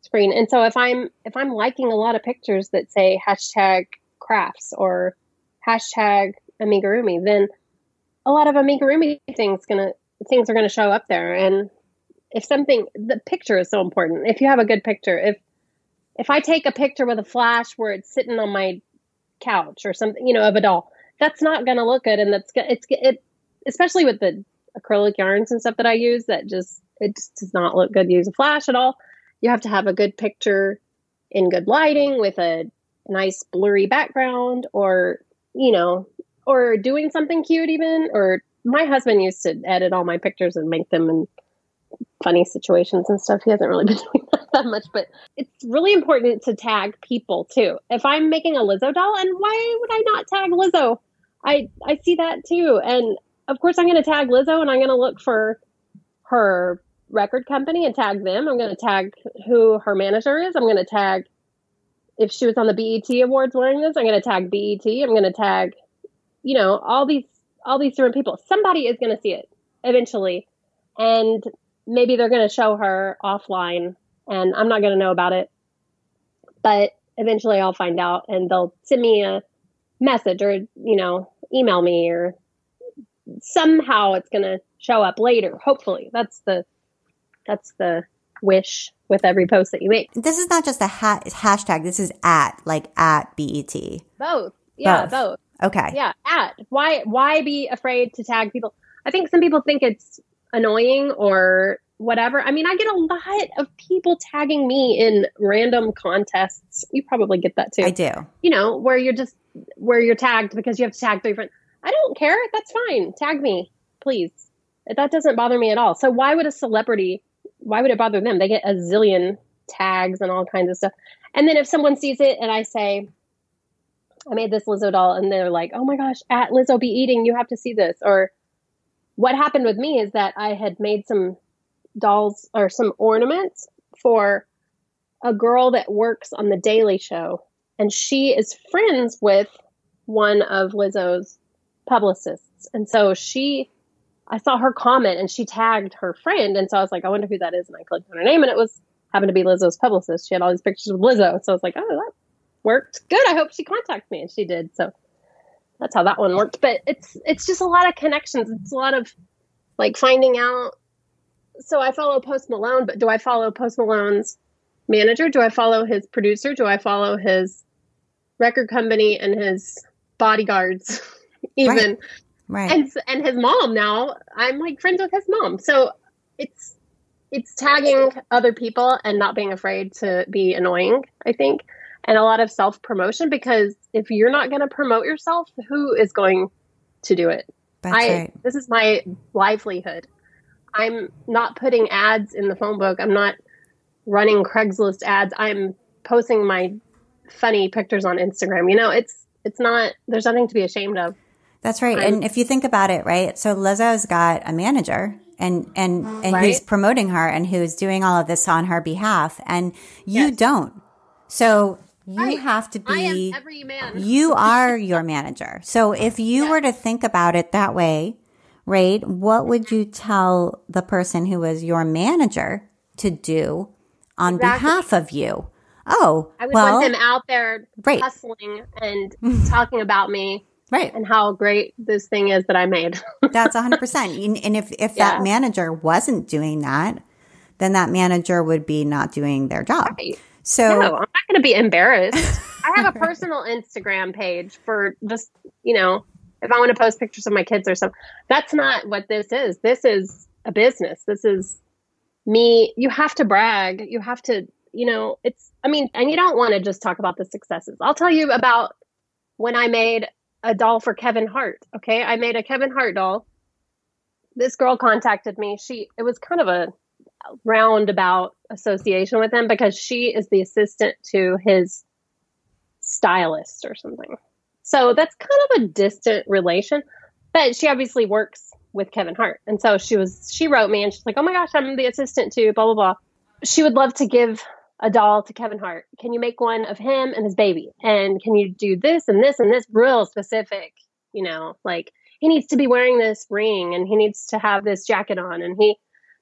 screen. And so if I'm liking a lot of pictures that say hashtag crafts or hashtag amigurumi, then a lot of amigurumi things are going to show up there. And if the picture is so important, if you have a good picture, if if I take a picture with a flash where it's sitting on my couch or something, you know, of a doll, that's not going to look good. And that's it, especially with the acrylic yarns and stuff that I use, that it just does not look good to use a flash at all. You have to have a good picture in good lighting with a nice blurry background, or, you know, or doing something cute even. Or my husband used to edit all my pictures and make them in funny situations and stuff. He hasn't really been doing that much, but it's really important to tag people too. If I'm making a Lizzo doll, and why would I not tag Lizzo? I see that too. And of course I'm going to tag Lizzo, and I'm going to look for her record company and tag them. I'm going to tag who her manager is. I'm going to tag, if she was on the BET Awards wearing this, I'm going to tag BET. I'm going to tag, you know, all these different people. Somebody is going to see it eventually. And maybe they're going to show her offline, and I'm not going to know about it, but eventually I'll find out, and they'll send me a message, or, you know, email me, or somehow it's going to show up later. Hopefully that's the wish with every post that you make. This is not just a hashtag. This is at BET. Both. Yeah. Both. Okay. Yeah. At why be afraid to tag people? I think some people think it's annoying or whatever. I mean, I get a lot of people tagging me in random contests. You probably get that too. I do. You know, where you're tagged because you have to tag three friends. I don't care. That's fine. Tag me, please. That doesn't bother me at all. So why would it bother them? They get a zillion tags and all kinds of stuff. And then if someone sees it and I say, I made this Lizzo doll, and they're like, oh my gosh, at Lizzo Be Eating, you have to see this. Or what happened with me is that I had made some dolls or some ornaments for a girl that works on The Daily Show. And she is friends with one of Lizzo's publicists. And so I saw her comment and she tagged her friend. And so I was like, I wonder who that is. And I clicked on her name, and it happened to be Lizzo's publicist. She had all these pictures of Lizzo. So I was like, oh, that worked good. I hope she contacts me. And she did. So that's how that one worked. But it's just a lot of connections. It's a lot of like finding out. So I follow Post Malone, but do I follow Post Malone's manager? Do I follow his producer? Do I follow his record company and his bodyguards even? Right. And his mom now. I'm like friends with his mom. So it's tagging other people and not being afraid to be annoying, I think. And a lot of self-promotion, because if you're not going to promote yourself, who is going to do it? That's right. This is my livelihood. I'm not putting ads in the phone book. I'm not running Craigslist ads. I'm posting my funny pictures on Instagram. You know, it's not, there's nothing to be ashamed of. That's right. And if you think about it, right? So Lizzo's got a manager and right? Who's promoting her and who's doing all of this on her behalf, and you don't. So you have to be, I am every man. You are your manager. So if you were to think about it that way, right, what would you tell the person who was your manager to do on behalf of you? Oh, I would want them out there hustling and talking about me. Right. And how great this thing is that I made. That's 100%. And if that manager wasn't doing that, then that manager would be not doing their job. Right. So no, I'm not going to be embarrassed. I have a personal Instagram page for just, you know, if I want to post pictures of my kids or something. That's not what this is. This is a business. This is me. You have to brag. You have to, you know, and you don't want to just talk about the successes. I'll tell you about when I made a doll for Kevin Hart. Okay. I made a Kevin Hart doll. This girl contacted me. It was kind of a roundabout association with him, because she is the assistant to his stylist or something. So that's kind of a distant relation, but she obviously works with Kevin Hart. And so she wrote me and she's like, oh my gosh, I'm the assistant to blah, blah, blah. She would love to give a doll to Kevin Hart. Can you make one of him and his baby? And can you do this and this and this? Real specific, you know, like he needs to be wearing this ring and he needs to have this jacket on, and he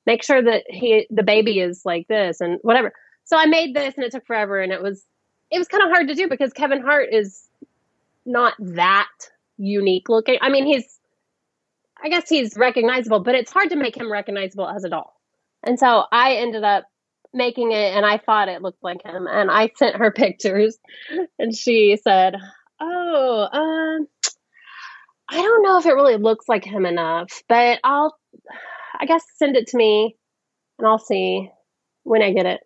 make sure that the baby is like this and whatever. So I made this and it took forever, and it was kind of hard to do because Kevin Hart is not that unique looking. I mean, I guess he's recognizable, but it's hard to make him recognizable as a doll. And so I ended up making it, and I thought it looked like him, and I sent her pictures, and she said, oh, I don't know if it really looks like him enough, but I guess send it to me and I'll see when I get it.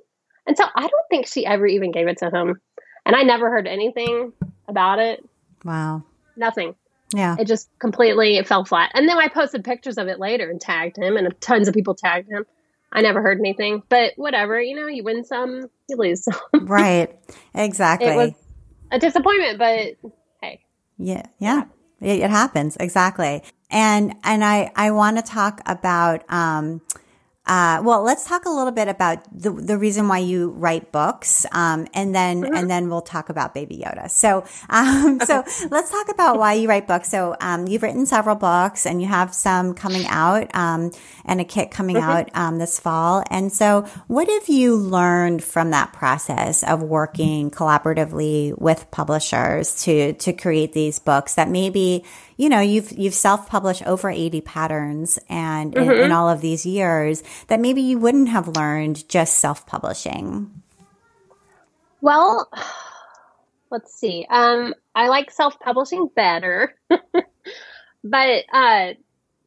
And so I don't think she ever even gave it to him. And I never heard anything about it. Wow. Nothing. Yeah. It just completely, it fell flat. And then I posted pictures of it later and tagged him, and tons of people tagged him. I never heard anything, but whatever, you know, you win some, you lose some. Right. Exactly. It was a disappointment, but hey. Yeah. Yeah. It happens. Exactly. And I want to talk about, well, let's talk a little bit about the reason why you write books, and then we'll talk about Baby Yoda. So let's talk about why you write books. So, you've written several books, and you have some coming out, and a kit coming out, this fall. And so what have you learned from that process of working collaboratively with publishers to create these books that maybe, you know, you've self-published over 80 patterns and in all of these years that maybe you wouldn't have learned just self-publishing? Well, let's see. I like self-publishing better, but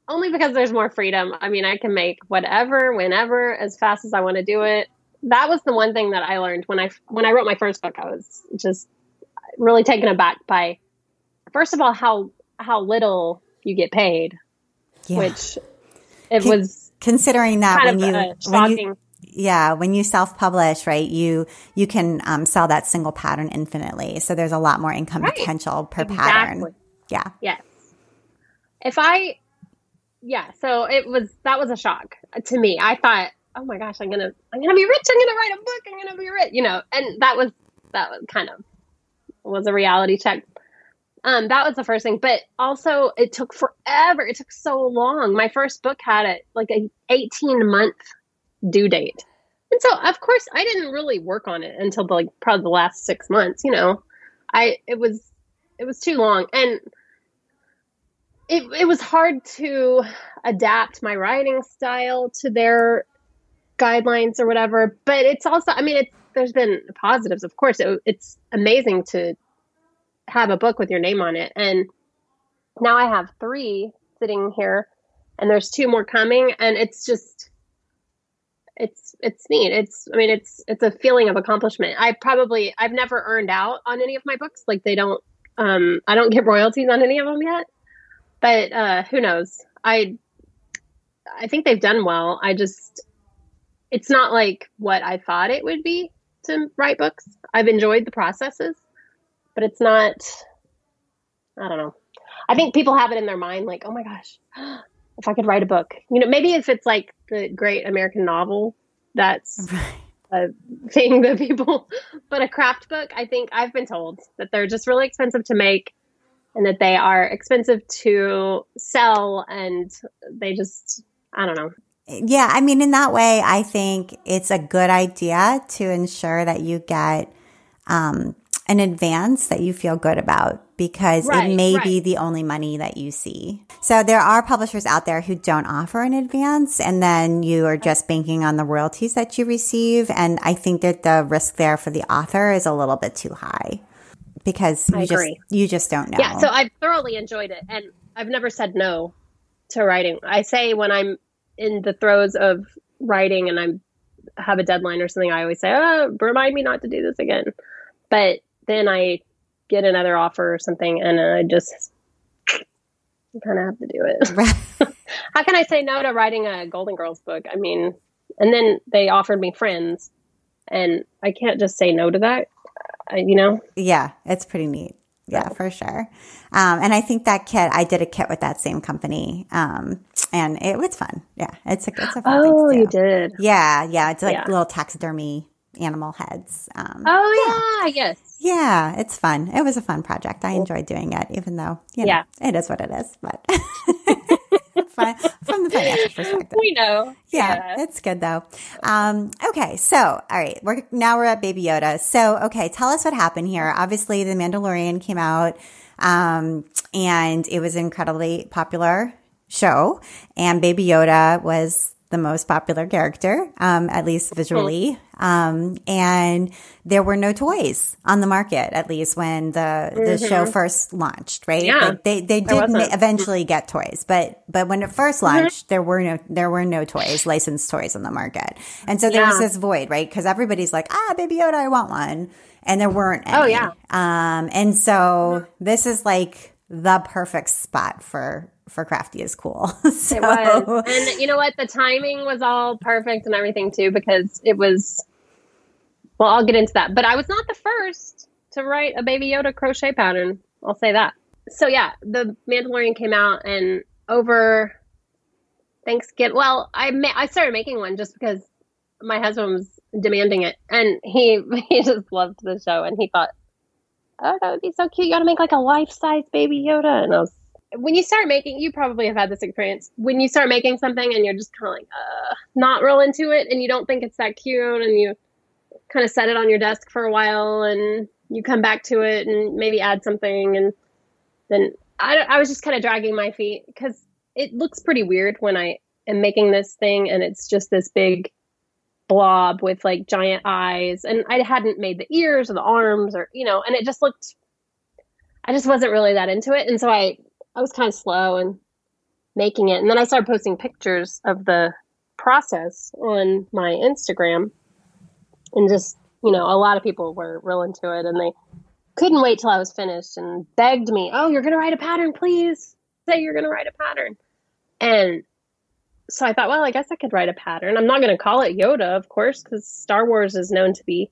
only because there's more freedom. I mean, I can make whatever, whenever, as fast as I want to do it. That was the one thing that I learned when I wrote my first book. I was just really taken aback by, first of all, how little you get paid, which it was considering that when you self-publish, right, you can sell that single pattern infinitely. So there's a lot more income potential per pattern. Yeah. Yes. So that was a shock to me. I thought, oh my gosh, I'm going to be rich. I'm going to write a book. I'm going to be rich, you know, and that was kind of was a reality check. That was the first thing, but also it took forever. It took so long. My first book had an 18-month due date. And so of course I didn't really work on it until probably the last 6 months, you know, it was too long, and it was hard to adapt my writing style to their guidelines or whatever. But it's also, I mean, there's been positives, of course. It's amazing to have a book with your name on it. And now I have 3 sitting here, and there's 2 more coming. And it's just, it's neat. It's a feeling of accomplishment. I've never earned out on any of my books. Like they don't, I don't get royalties on any of them yet, but, who knows? I think they've done well. It's not like what I thought it would be to write books. I've enjoyed the processes. But it's not, I don't know. I think people have it in their mind like, oh my gosh, if I could write a book. You know, maybe if it's like the great American novel, that's a thing that people, but a craft book, I think I've been told that they're just really expensive to make and that they are expensive to sell, and they just, I don't know. Yeah, I mean, in that way, I think it's a good idea to ensure that you get an advance that you feel good about, because it may be the only money that you see. So there are publishers out there who don't offer an advance, and then you are just banking on the royalties that you receive. And I think that the risk there for the author is a little bit too high, because you just don't know. Yeah. So I've thoroughly enjoyed it, and I've never said no to writing. I say when I'm in the throes of writing and I have a deadline or something, I always say, oh, remind me not to do this again. But then I get another offer or something, and I just kind of have to do it. How can I say no to writing a Golden Girls book? I mean, and then they offered me Friends, and I can't just say no to that, you know? Yeah, it's pretty neat. Yeah, for sure. And I think that kit, I did a kit with that same company, and it was fun. Yeah, it's a fun thing to do. Oh, you did? Yeah, it's little taxidermy animal heads. Yes. Yeah, it's fun. It was a fun project. I enjoyed doing it, even though, it is what it is. But from the financial perspective, we know. Yeah, it's good though. Okay, so all right, we're at Baby Yoda. So okay, tell us what happened here. Obviously, The Mandalorian came out, and it was an incredibly popular show, and Baby Yoda was the most popular character, at least visually. And there were no toys on the market, at least when the show first launched, right? Yeah. Like they did eventually get toys, but when it first launched, there were no toys, licensed toys on the market. And so there was this void, right? Because everybody's like, Baby Yoda, I want one. And there weren't any. Oh, yeah. And so this is like the perfect spot for Crafty is Cool. So. It was. And you know what? The timing was all perfect and everything too, because it was, well, I'll get into that. But I was not the first to write a Baby Yoda crochet pattern. I'll say that. So yeah, The Mandalorian came out, and over Thanksgiving, well, I started making one just because my husband was demanding it, and he just loved the show, and he thought, oh, that would be so cute. You got to make like a life-size Baby Yoda. And I was, when you start making, you probably have had this experience, when you start making something and you're just kind of like, not real into it, and you don't think it's that cute, and you kind of set it on your desk for a while, and you come back to it and maybe add something. And then I was just kind of dragging my feet, because it looks pretty weird when I am making this thing and it's just this big blob with like giant eyes, and I hadn't made the ears or the arms, or, you know, and it just looked, I just wasn't really that into it. And so I was kind of slow in making it. And then I started posting pictures of the process on my Instagram, and just, you know, a lot of people were real into it, and they couldn't wait till I was finished and begged me, oh, you're going to write a pattern, please say you're going to write a pattern. And so I thought, well, I guess I could write a pattern. I'm not going to call it Yoda, of course, because Star Wars is known to be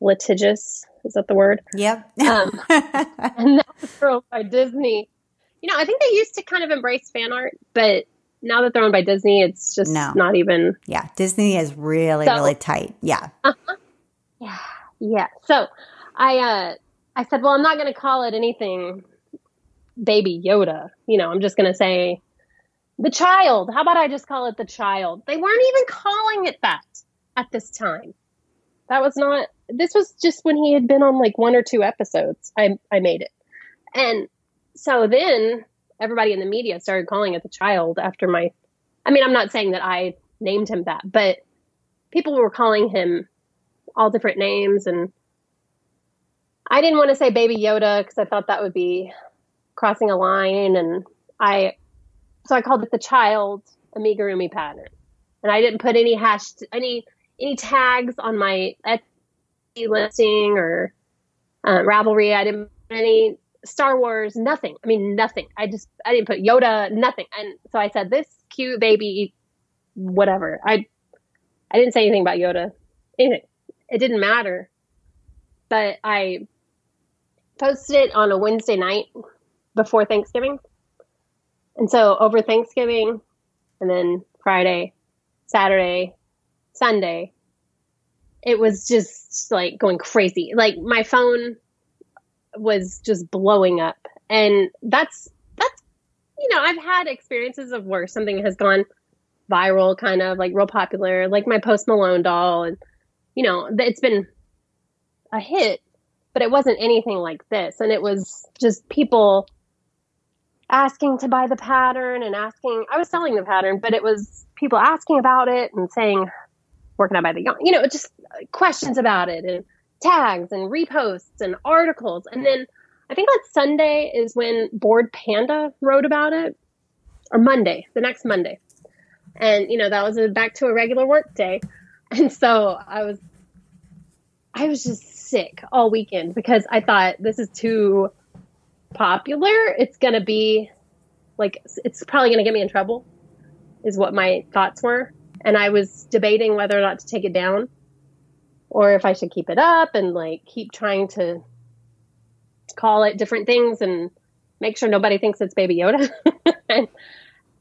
litigious. Is that the word? Yep. And that was ruled by Disney. You know, I think they used to kind of embrace fan art, but now that they're owned by Disney, it's just not even. Yeah, Disney is really tight. Yeah. Uh-huh. Yeah. Yeah. So I said, well, I'm not going to call it anything Baby Yoda. You know, I'm just going to say The Child. How about I just call it The Child? They weren't even calling it that at this time. This was just when he had been on like one or two episodes. I made it. And so then everybody in the media started calling it The Child after I'm not saying that I named him that, but people were calling him all different names. And I didn't want to say Baby Yoda because I thought that would be crossing a line. And So I called it The Child Amigurumi pattern, and I didn't put any any tags on my Etsy listing or Ravelry. I didn't put any Star Wars, nothing. I mean, nothing. I didn't put Yoda, nothing. And so I said, this cute baby, whatever. I didn't say anything about Yoda. Anything. It didn't matter. But I posted it on a Wednesday night before Thanksgiving. And so over Thanksgiving, and then Friday, Saturday, Sunday, it was just like going crazy. Like my phone was just blowing up. And that's, you know, I've had experiences of where something has gone viral, kind of like real popular, like my Post Malone doll. And, you know, it's been a hit, but it wasn't anything like this. And it was just people asking to buy the pattern and I was selling the pattern, but it was people asking about it and saying, where can I buy the yarn? You know, just questions about it and tags and reposts and articles. And then I think on Sunday is when Bored Panda wrote about it, or Monday, the next Monday. And, you know, that was back to a regular work day. And so I was just sick all weekend because I thought this is too popular. It's going to be like, it's probably going to get me in trouble is what my thoughts were. And I was debating whether or not to take it down or if I should keep it up and like keep trying to call it different things and make sure nobody thinks it's Baby Yoda. And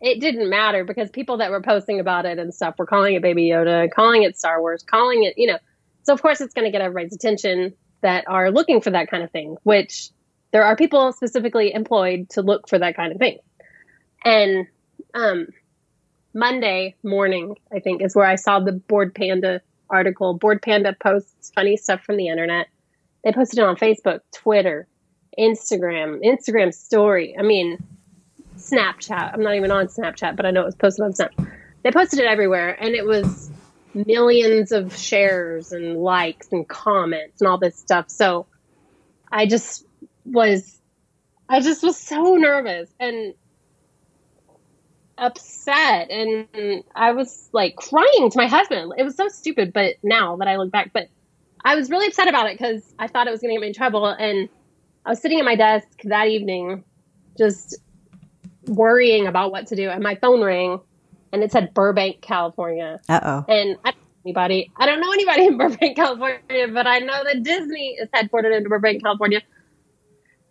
it didn't matter because people that were posting about it and stuff were calling it Baby Yoda, calling it Star Wars, calling it, you know, so of course it's going to get everybody's attention that are looking for that kind of thing, which there are people specifically employed to look for that kind of thing. And Monday morning, I think, is where I saw the Bored Panda article. Bored Panda posts funny stuff from the internet. They posted it on Facebook, Twitter, Instagram story. I mean, Snapchat. I'm not even on Snapchat, but I know it was posted on Snapchat. they posted it everywhere, and it was millions of shares and likes and comments and all this stuff. So I just was so nervous and upset, and I was like crying to my husband. It was so stupid, but now that I look back, but I was really upset about it because I thought it was going to get me in trouble. And I was sitting at my desk that evening just worrying about what to do, and my phone rang, and it said Burbank, California. Uh-oh. And I don't know anybody in Burbank, California, but I know that Disney is headquartered in Burbank, California.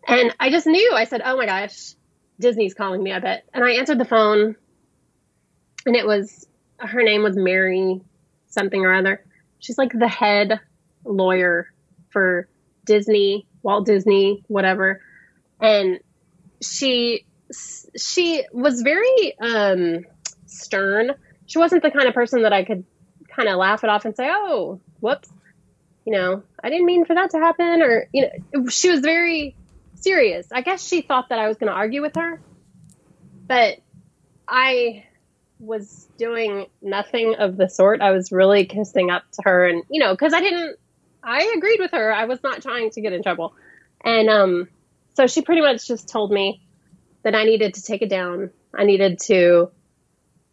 And I just knew. I said, oh my gosh, Disney's calling me, I bet. And I answered the phone, and it was, her name was Mary something or other. She's like the head lawyer for Disney, Walt Disney, whatever. And she was very stern. She wasn't the kind of person that I could kind of laugh it off and say, oh, whoops, you know, I didn't mean for that to happen. Or, you know, she was very serious. I guess she thought that I was going to argue with her, but I was doing nothing of the sort. I was really kissing up to her, and, you know, because I agreed with her. I was not trying to get in trouble. And so she pretty much just told me that I needed to take it down. I needed to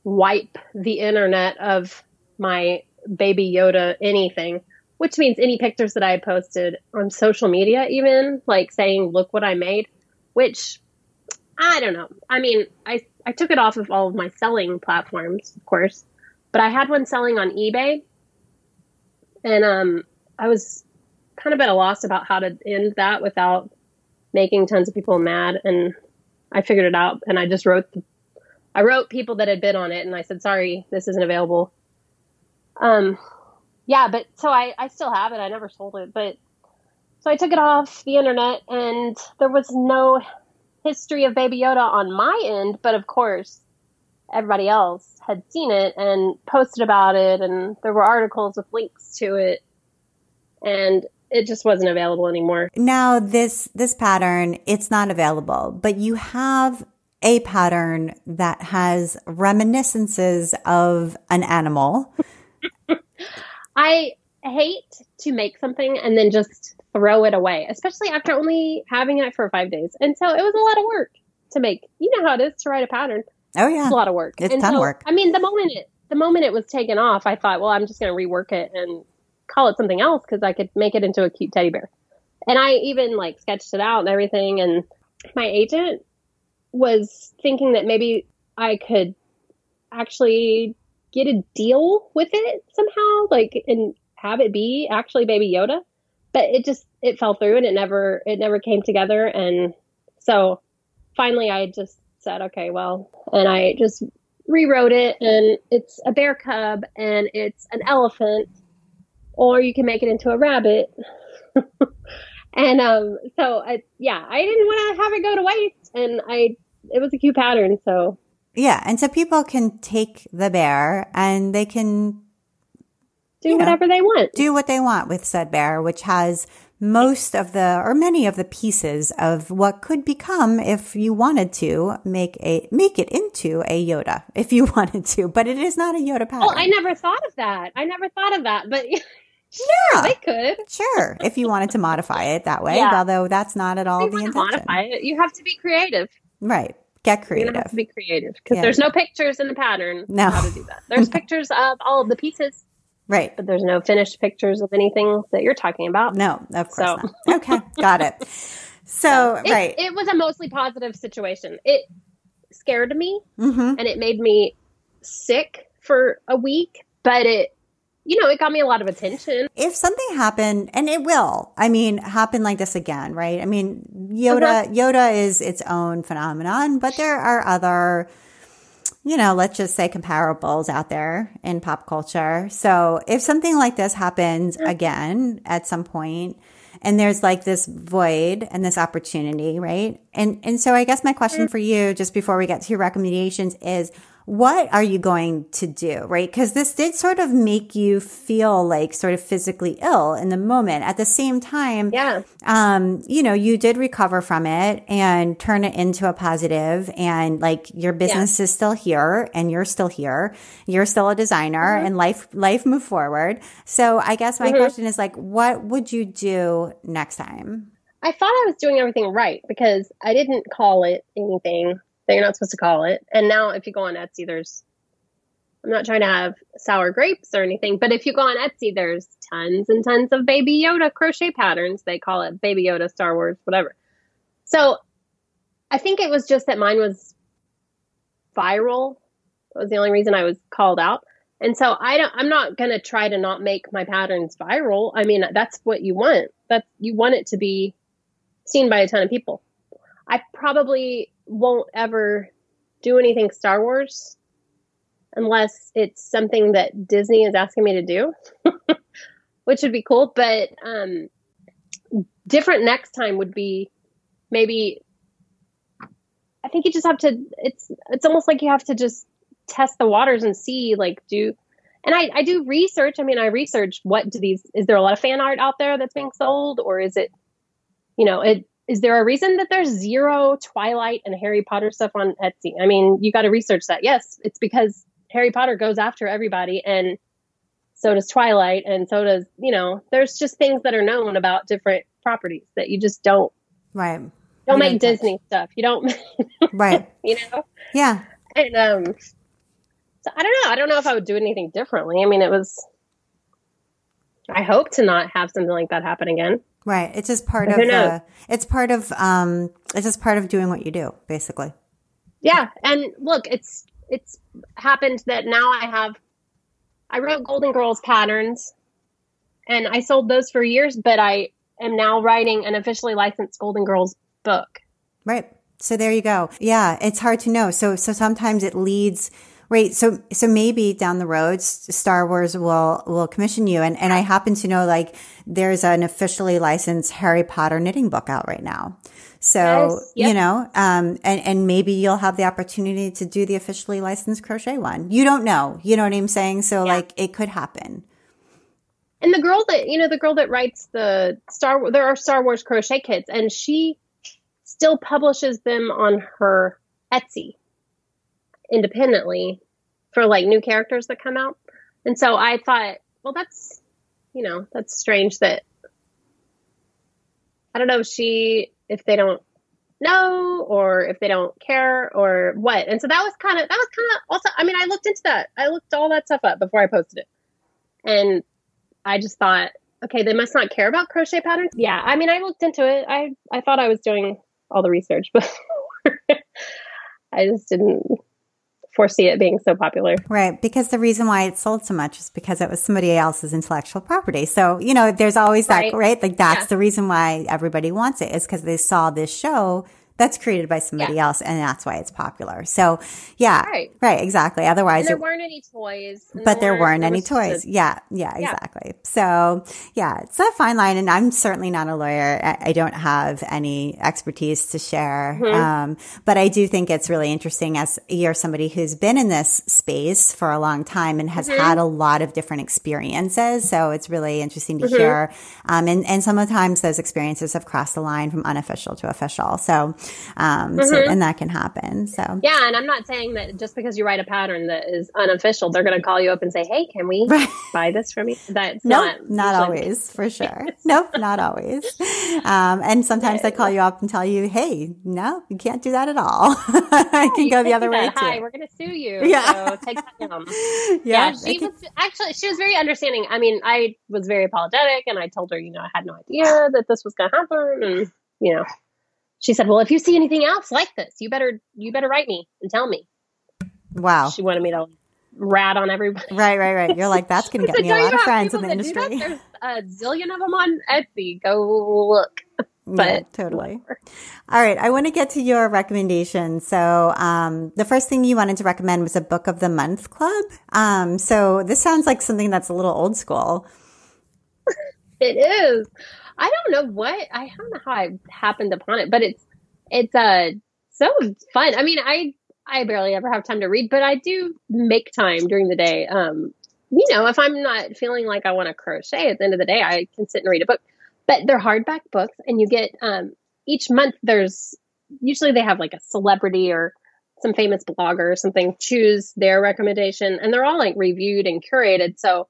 wipe the internet of my Baby Yoda anything, which means any pictures that I posted on social media, even like saying, look what I made, which I don't know. I mean, I took it off of all of my selling platforms, of course, but I had one selling on eBay, and I was kind of at a loss about how to end that without making tons of people mad. And I figured it out, and I just wrote people that had bid on it, and I said, sorry, this isn't available. Yeah, but so I still have it. I never sold it. But so I took it off the internet, and there was no history of Baby Yoda on my end. But of course, everybody else had seen it and posted about it, and there were articles with links to it, and it just wasn't available anymore. Now, this pattern, it's not available, but you have a pattern that has reminiscences of an animal. I hate to make something and then just throw it away, especially after only having it for 5 days. And so it was a lot of work to make. You know how it is to write a pattern. Oh, yeah. It's a lot of work. It's ton of work. I mean, the moment it was taken off, I thought, well, I'm just going to rework it and call it something else because I could make it into a cute teddy bear. And I even like sketched it out and everything. And my agent was thinking that maybe I could actually get a deal with it somehow, like, and have it be actually Baby Yoda, but it fell through, and it never came together. And so finally I just said, okay, well, and I just rewrote it, and it's a bear cub, and it's an elephant, or you can make it into a rabbit. And I didn't want to have it go to waste, and it was a cute pattern, so. Yeah. And so people can take the bear and they can do whatever they want. Do what they want with said bear, which has many of the pieces of what could become, if you wanted to, make it into a Yoda, if you wanted to. But it is not a Yoda pattern. Oh, I never thought of that. But sure, they could. Sure. If you wanted to modify it that way, yeah. Although that's not at all the intention. Modify it. You have to be creative. Right. Get creative. You're going to have to be creative because there's no pictures in the pattern. No. How to do that. There's pictures of all of the pieces. Right. But there's no finished pictures of anything that you're talking about. No, of course not. Okay. Got it. So, right. It was a mostly positive situation. It scared me and it made me sick for a week, but it got me a lot of attention. If something happened, and it will, I mean, happen like this again, right? I mean, Yoda is its own phenomenon, but there are other, you know, let's just say comparables out there in pop culture. So if something like this happens again at some point, and there's like this void and this opportunity, right? And so I guess my question for you, just before we get to your recommendations, is what are you going to do, right? Because this did sort of make you feel like sort of physically ill in the moment. At the same time, you know, you did recover from it and turn it into a positive, and like your business is still here and you're still here. You're still a designer and life moved forward. So I guess my question is like, what would you do next time? I thought I was doing everything right because I didn't call it anything that you're not supposed to call it. And now if you go on Etsy, there's, I'm not trying to have sour grapes or anything, but if you go on Etsy, there's tons and tons of Baby Yoda crochet patterns. They call it Baby Yoda, Star Wars, whatever. So I think it was just that mine was viral. That was the only reason I was called out. And so I'm not going to try to not make my patterns viral. I mean, that's what you want. You want it to be seen by a ton of people. I probably won't ever do anything Star Wars unless it's something that Disney is asking me to do, which would be cool. But different next time would be maybe, I think you just have to, it's almost like you have to just test the waters and see, like, I do research. I mean, I research is there a lot of fan art out there that's being sold, or is it, you know, is there a reason that there's zero Twilight and Harry Potter stuff on Etsy? I mean, you got to research that. Yes, it's because Harry Potter goes after everybody, and so does Twilight, and so does, you know, there's just things that are known about different properties that you just don't. Right. Don't make Disney stuff. You don't. Right. You know? Yeah. And so I don't know. I don't know if I would do anything differently. I mean, I hope to not have something like that happen again. Right. It's just part of it's just part of doing what you do, basically. Yeah. And look, it's happened that now I wrote Golden Girls patterns and I sold those for years, but I am now writing an officially licensed Golden Girls book. Right. So there you go. Yeah. It's hard to know. So sometimes it leads. Right. So maybe down the road, Star Wars will commission you. And I happen to know, like, there's an officially licensed Harry Potter knitting book out right now. So, yes, yep. You know, and maybe you'll have the opportunity to do the officially licensed crochet one. You don't know. You know what I'm saying? So like, it could happen. And the girl that writes the Star Wars, there are Star Wars crochet kits, and she still publishes them on her Etsy independently for like new characters that come out. And so I thought, well, that's, you know, that's strange that I don't know if they don't know or if they don't care or what. And so that was kind of also, I mean, I looked into that. I looked all that stuff up before I posted it. And I just thought, okay, they must not care about crochet patterns. Yeah. I mean, I looked into it. I thought I was doing all the research, but I just didn't foresee it being so popular. Right. Because the reason why it sold so much is because it was somebody else's intellectual property. So, you know, there's always that, right? Like that's the reason why everybody wants it, is because they saw this show that's created by somebody else, and that's why it's popular. So yeah, right. Exactly. Otherwise, and there weren't any toys. But there weren't any toys. Yeah, exactly. So yeah, it's a fine line, and I'm certainly not a lawyer. I don't have any expertise to share. Mm-hmm. But I do think it's really interesting, as you're somebody who's been in this space for a long time and has had a lot of different experiences. So it's really interesting to hear. And sometimes those experiences have crossed the line from unofficial to official. So, and that can happen. So yeah, and I'm not saying that just because you write a pattern that is unofficial, they're going to call you up and say, "Hey, can we buy this from you?" That's not always, for sure. Nope, not always. And sometimes they call you up and tell you, "Hey, no, you can't do that at all. I can go the other way too. Hi, we're going to sue you. Yeah, so take that down." Yeah, she was very understanding. I mean, I was very apologetic, and I told her, you know, I had no idea that this was going to happen, and you know. She said, "Well, if you see anything else like this, you better write me and tell me." Wow. She wanted me to rat on everybody. Right. You're like, that's going to get me a lot of friends in the industry. There's a zillion of them on Etsy. Go look. But yeah, totally. Whatever. All right. I want to get to your recommendation. So the first thing you wanted to recommend was a Book of the Month Club. So this sounds like something that's a little old school. It is. I don't know how I happened upon it, but it's so fun. I mean, I I barely ever have time to read, but I do make time during the day. You know, if I'm not feeling like I want to crochet at the end of the day, I can sit and read a book. But they're hardback books, and you get each month there's usually they have like a celebrity or some famous blogger or something choose their recommendation, and they're all like reviewed and curated. So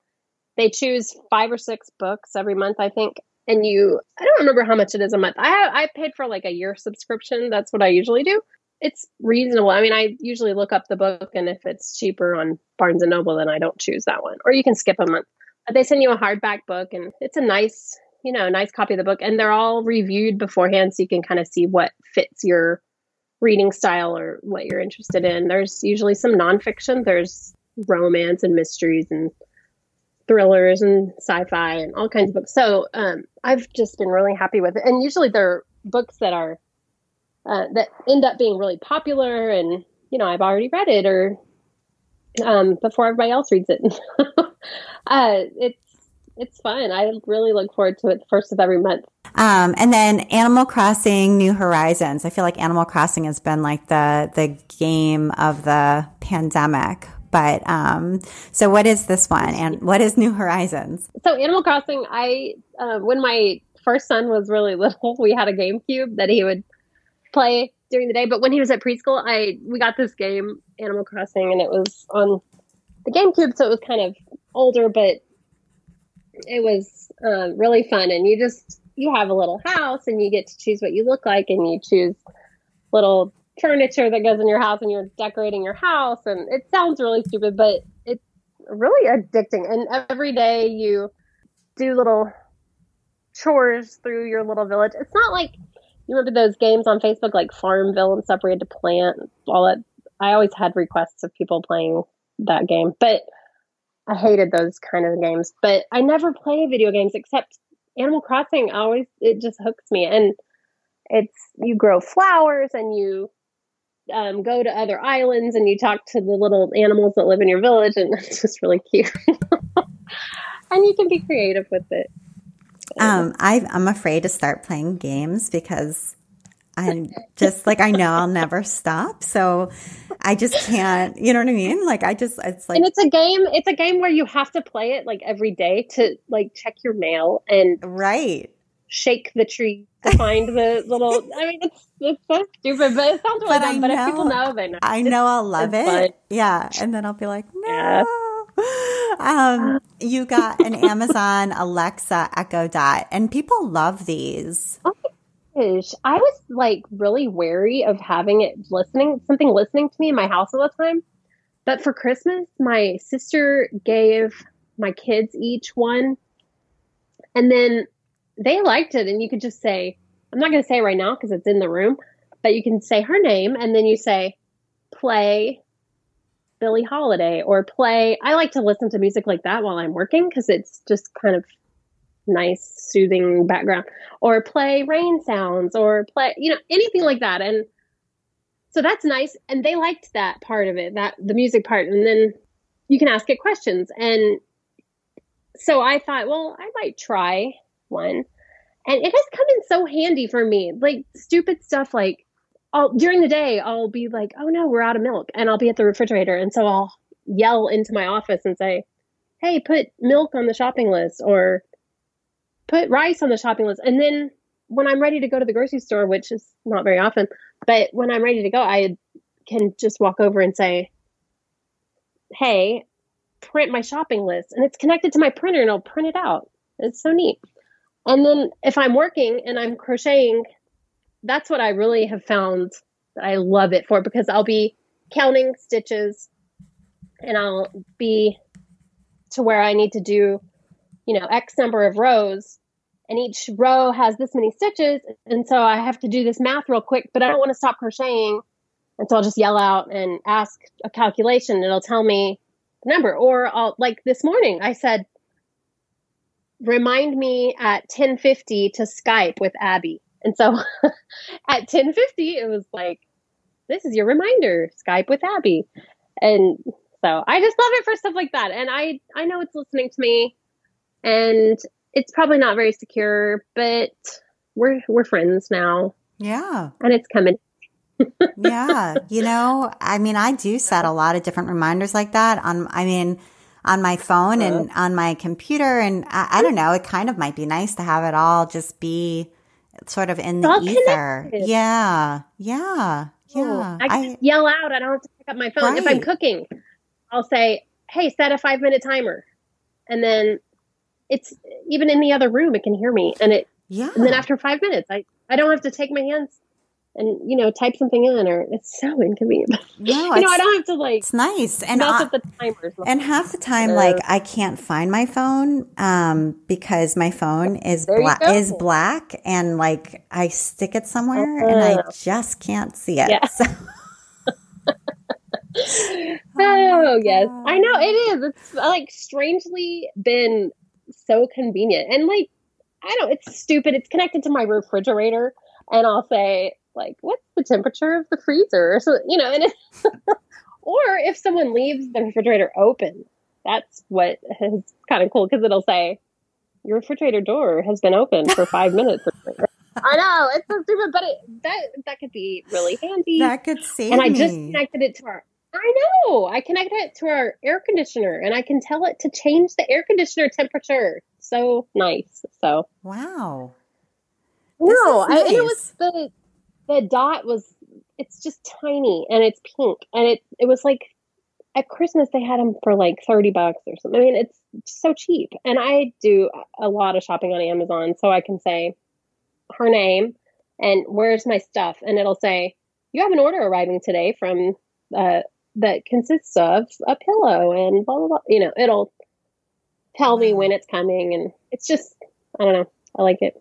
they choose 5 or 6 books every month, I think. And I don't remember how much it is a month. I paid for like a year subscription. That's what I usually do. It's reasonable. I mean, I usually look up the book, and if it's cheaper on Barnes & Noble, then I don't choose that one. Or you can skip a month. But they send you a hardback book, and it's a nice, you know, nice copy of the book. And they're all reviewed beforehand, so you can kind of see what fits your reading style or what you're interested in. There's usually some nonfiction. There's romance and mysteries and thrillers and sci-fi and all kinds of books. So I've just been really happy with it. And usually they're books that are that end up being really popular, and you know, I've already read it or before everybody else reads it. It's fun. I really look forward to it the first of every month. And then Animal Crossing New Horizons. I feel like Animal Crossing has been like the game of the pandemic. But so what is this one, and what is New Horizons? So Animal Crossing, I when my first son was really little, we had a GameCube that he would play during the day, but when he was at preschool, we got this game Animal Crossing, and it was on the GameCube, so it was kind of older, but it was really fun. And you have a little house, and you get to choose what you look like, and you choose little furniture that goes in your house, and you're decorating your house. And it sounds really stupid, but it's really addicting. And every day you do little chores through your little village. It's not like, you remember those games on Facebook, like Farmville and stuff, where you had to plant all that? I always had requests of people playing that game, but I hated those kind of games. But I never play video games except Animal Crossing. It just hooks me. And you grow flowers, and you go to other islands, and you talk to the little animals that live in your village, and it's just really cute. And you can be creative with it. I'm afraid to start playing games because I'm just like, I know I'll never stop. So I just can't, you know what I mean? Like it's like, and it's a game where you have to play it like every day to like check your mail and shake the tree to find the little, I mean, it's so stupid, but it sounds really dumb, but if people know, they know. I know I'll love it. Fun. Yeah. And then I'll be like, no. Yeah. You got an Amazon Alexa Echo Dot, and people love these. Oh my gosh. I was like really wary of having it listening to me in my house all the time. But for Christmas, my sister gave my kids each one, and then they liked it. And you could just say, I'm not going to say right now because it's in the room, but you can say her name, and then you say, play Billie Holiday, or play. I like to listen to music like that while I'm working because it's just kind of nice, soothing background. Or play rain sounds, or play, you know, anything like that. And so that's nice. And they liked that part of it, that the music part. And then you can ask it questions. And so I thought, well, I might try one. And it has come in so handy for me, like stupid stuff like, during the day, I'll be like, oh no, we're out of milk. And I'll be at the refrigerator. And so I'll yell into my office and say, hey, put milk on the shopping list, or put rice on the shopping list. And then when I'm ready to go to the grocery store, which is not very often, but when I'm ready to go, I can just walk over and say, hey, print my shopping list. And it's connected to my printer, and it'll print it out. It's so neat. And then if I'm working and I'm crocheting, that's what I really have found that I love it for, because I'll be counting stitches, and I'll be to where I need to do, you know, X number of rows, and each row has this many stitches. And so I have to do this math real quick, but I don't want to stop crocheting. And so I'll just yell out and ask a calculation, and it'll tell me the number. Or I'll, like this morning, I said, remind me at 10:50 to Skype with Abby. And so at 10:50, it was like, this is your reminder, Skype with Abby. And so I just love it for stuff like that. And I know it's listening to me, and it's probably not very secure, but we're friends now. Yeah. And it's coming. Yeah. You know, I mean, I do set a lot of different reminders like that on my phone and on my computer. And I don't know, it kind of might be nice to have it all just be sort of in the ether. Connected. Yeah. Yeah. Yeah. I can yell out. I don't have to pick up my phone. Right. If I'm cooking, I'll say, hey, set a 5-minute timer. And then it's even in the other room, it can hear me. And it, and then after 5 minutes, I don't have to take my hands and, you know, type something in, or it's so inconvenient. No, you know, I don't have to it's nice. And up the timers. And half the time, I can't find my phone because my phone is black and I stick it somewhere and I just can't see it. Yeah. So. Yes, I know it is. It's strangely been so convenient, and it's stupid. It's connected to my refrigerator, and I'll say what's the temperature of the freezer? So and it, or if someone leaves the refrigerator open, that's what is kind of cool because it'll say your refrigerator door has been open for 5 minutes. I know, it's so stupid, but that could be really handy. That could save me. I just connected it to our. I know. I connected it to our air conditioner, and I can tell it to change the air conditioner temperature. So nice. So wow. No, nice. And it was the dot was. It's just tiny, and it's pink, and it was at Christmas they had them for $30 or something. I mean, it's so cheap, and I do a lot of shopping on Amazon, so I can say her name and where's my stuff, and it'll say you have an order arriving today from that consists of a pillow and blah blah blah. You know, it'll tell me when it's coming, and it's just I don't know. I like it.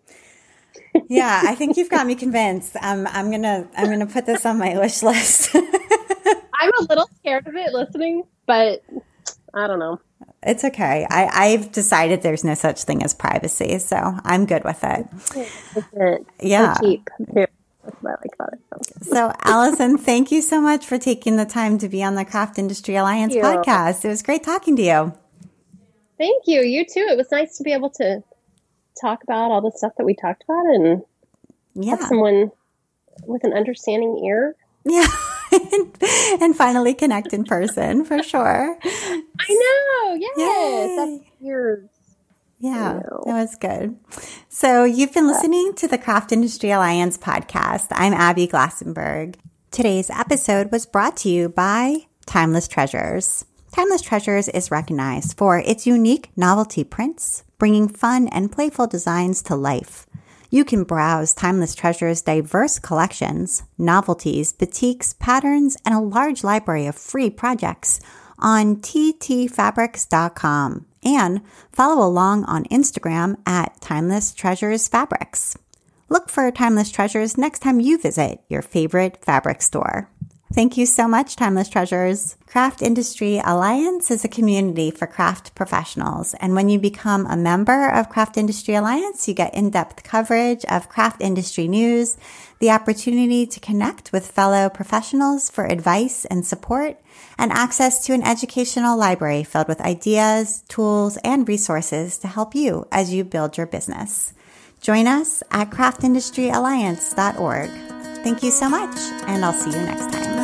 Yeah, I think you've got me convinced. I'm gonna put this on my wish list. I'm a little scared of it listening, but I don't know. It's okay. I've decided there's no such thing as privacy, so I'm good with it. Yeah. So cheap. That's what I like about it. So, Allison, thank you so much for taking the time to be on the Craft Industry Alliance podcast. It was great talking to you. Thank you. You too. It was nice to be able to talk about all the stuff that we talked about and have someone with an understanding ear. Yeah. And finally connect in person for sure. I know. Yes. Yay. That's yours. Yeah, that was good. So you've been listening to the Craft Industry Alliance podcast. I'm Abby Glassenberg. Today's episode was brought to you by Timeless Treasures. Timeless Treasures is recognized for its unique novelty prints, bringing fun and playful designs to life. You can browse Timeless Treasures' diverse collections, novelties, boutiques, patterns, and a large library of free projects on ttfabrics.com and follow along on Instagram at Timeless Treasures Fabrics. Look for Timeless Treasures next time you visit your favorite fabric store. Thank you so much, Timeless Treasures. Craft Industry Alliance is a community for craft professionals. And when you become a member of Craft Industry Alliance, you get in-depth coverage of craft industry news, the opportunity to connect with fellow professionals for advice and support, and access to an educational library filled with ideas, tools, and resources to help you as you build your business. Join us at craftindustryalliance.org. Thank you so much, and I'll see you next time.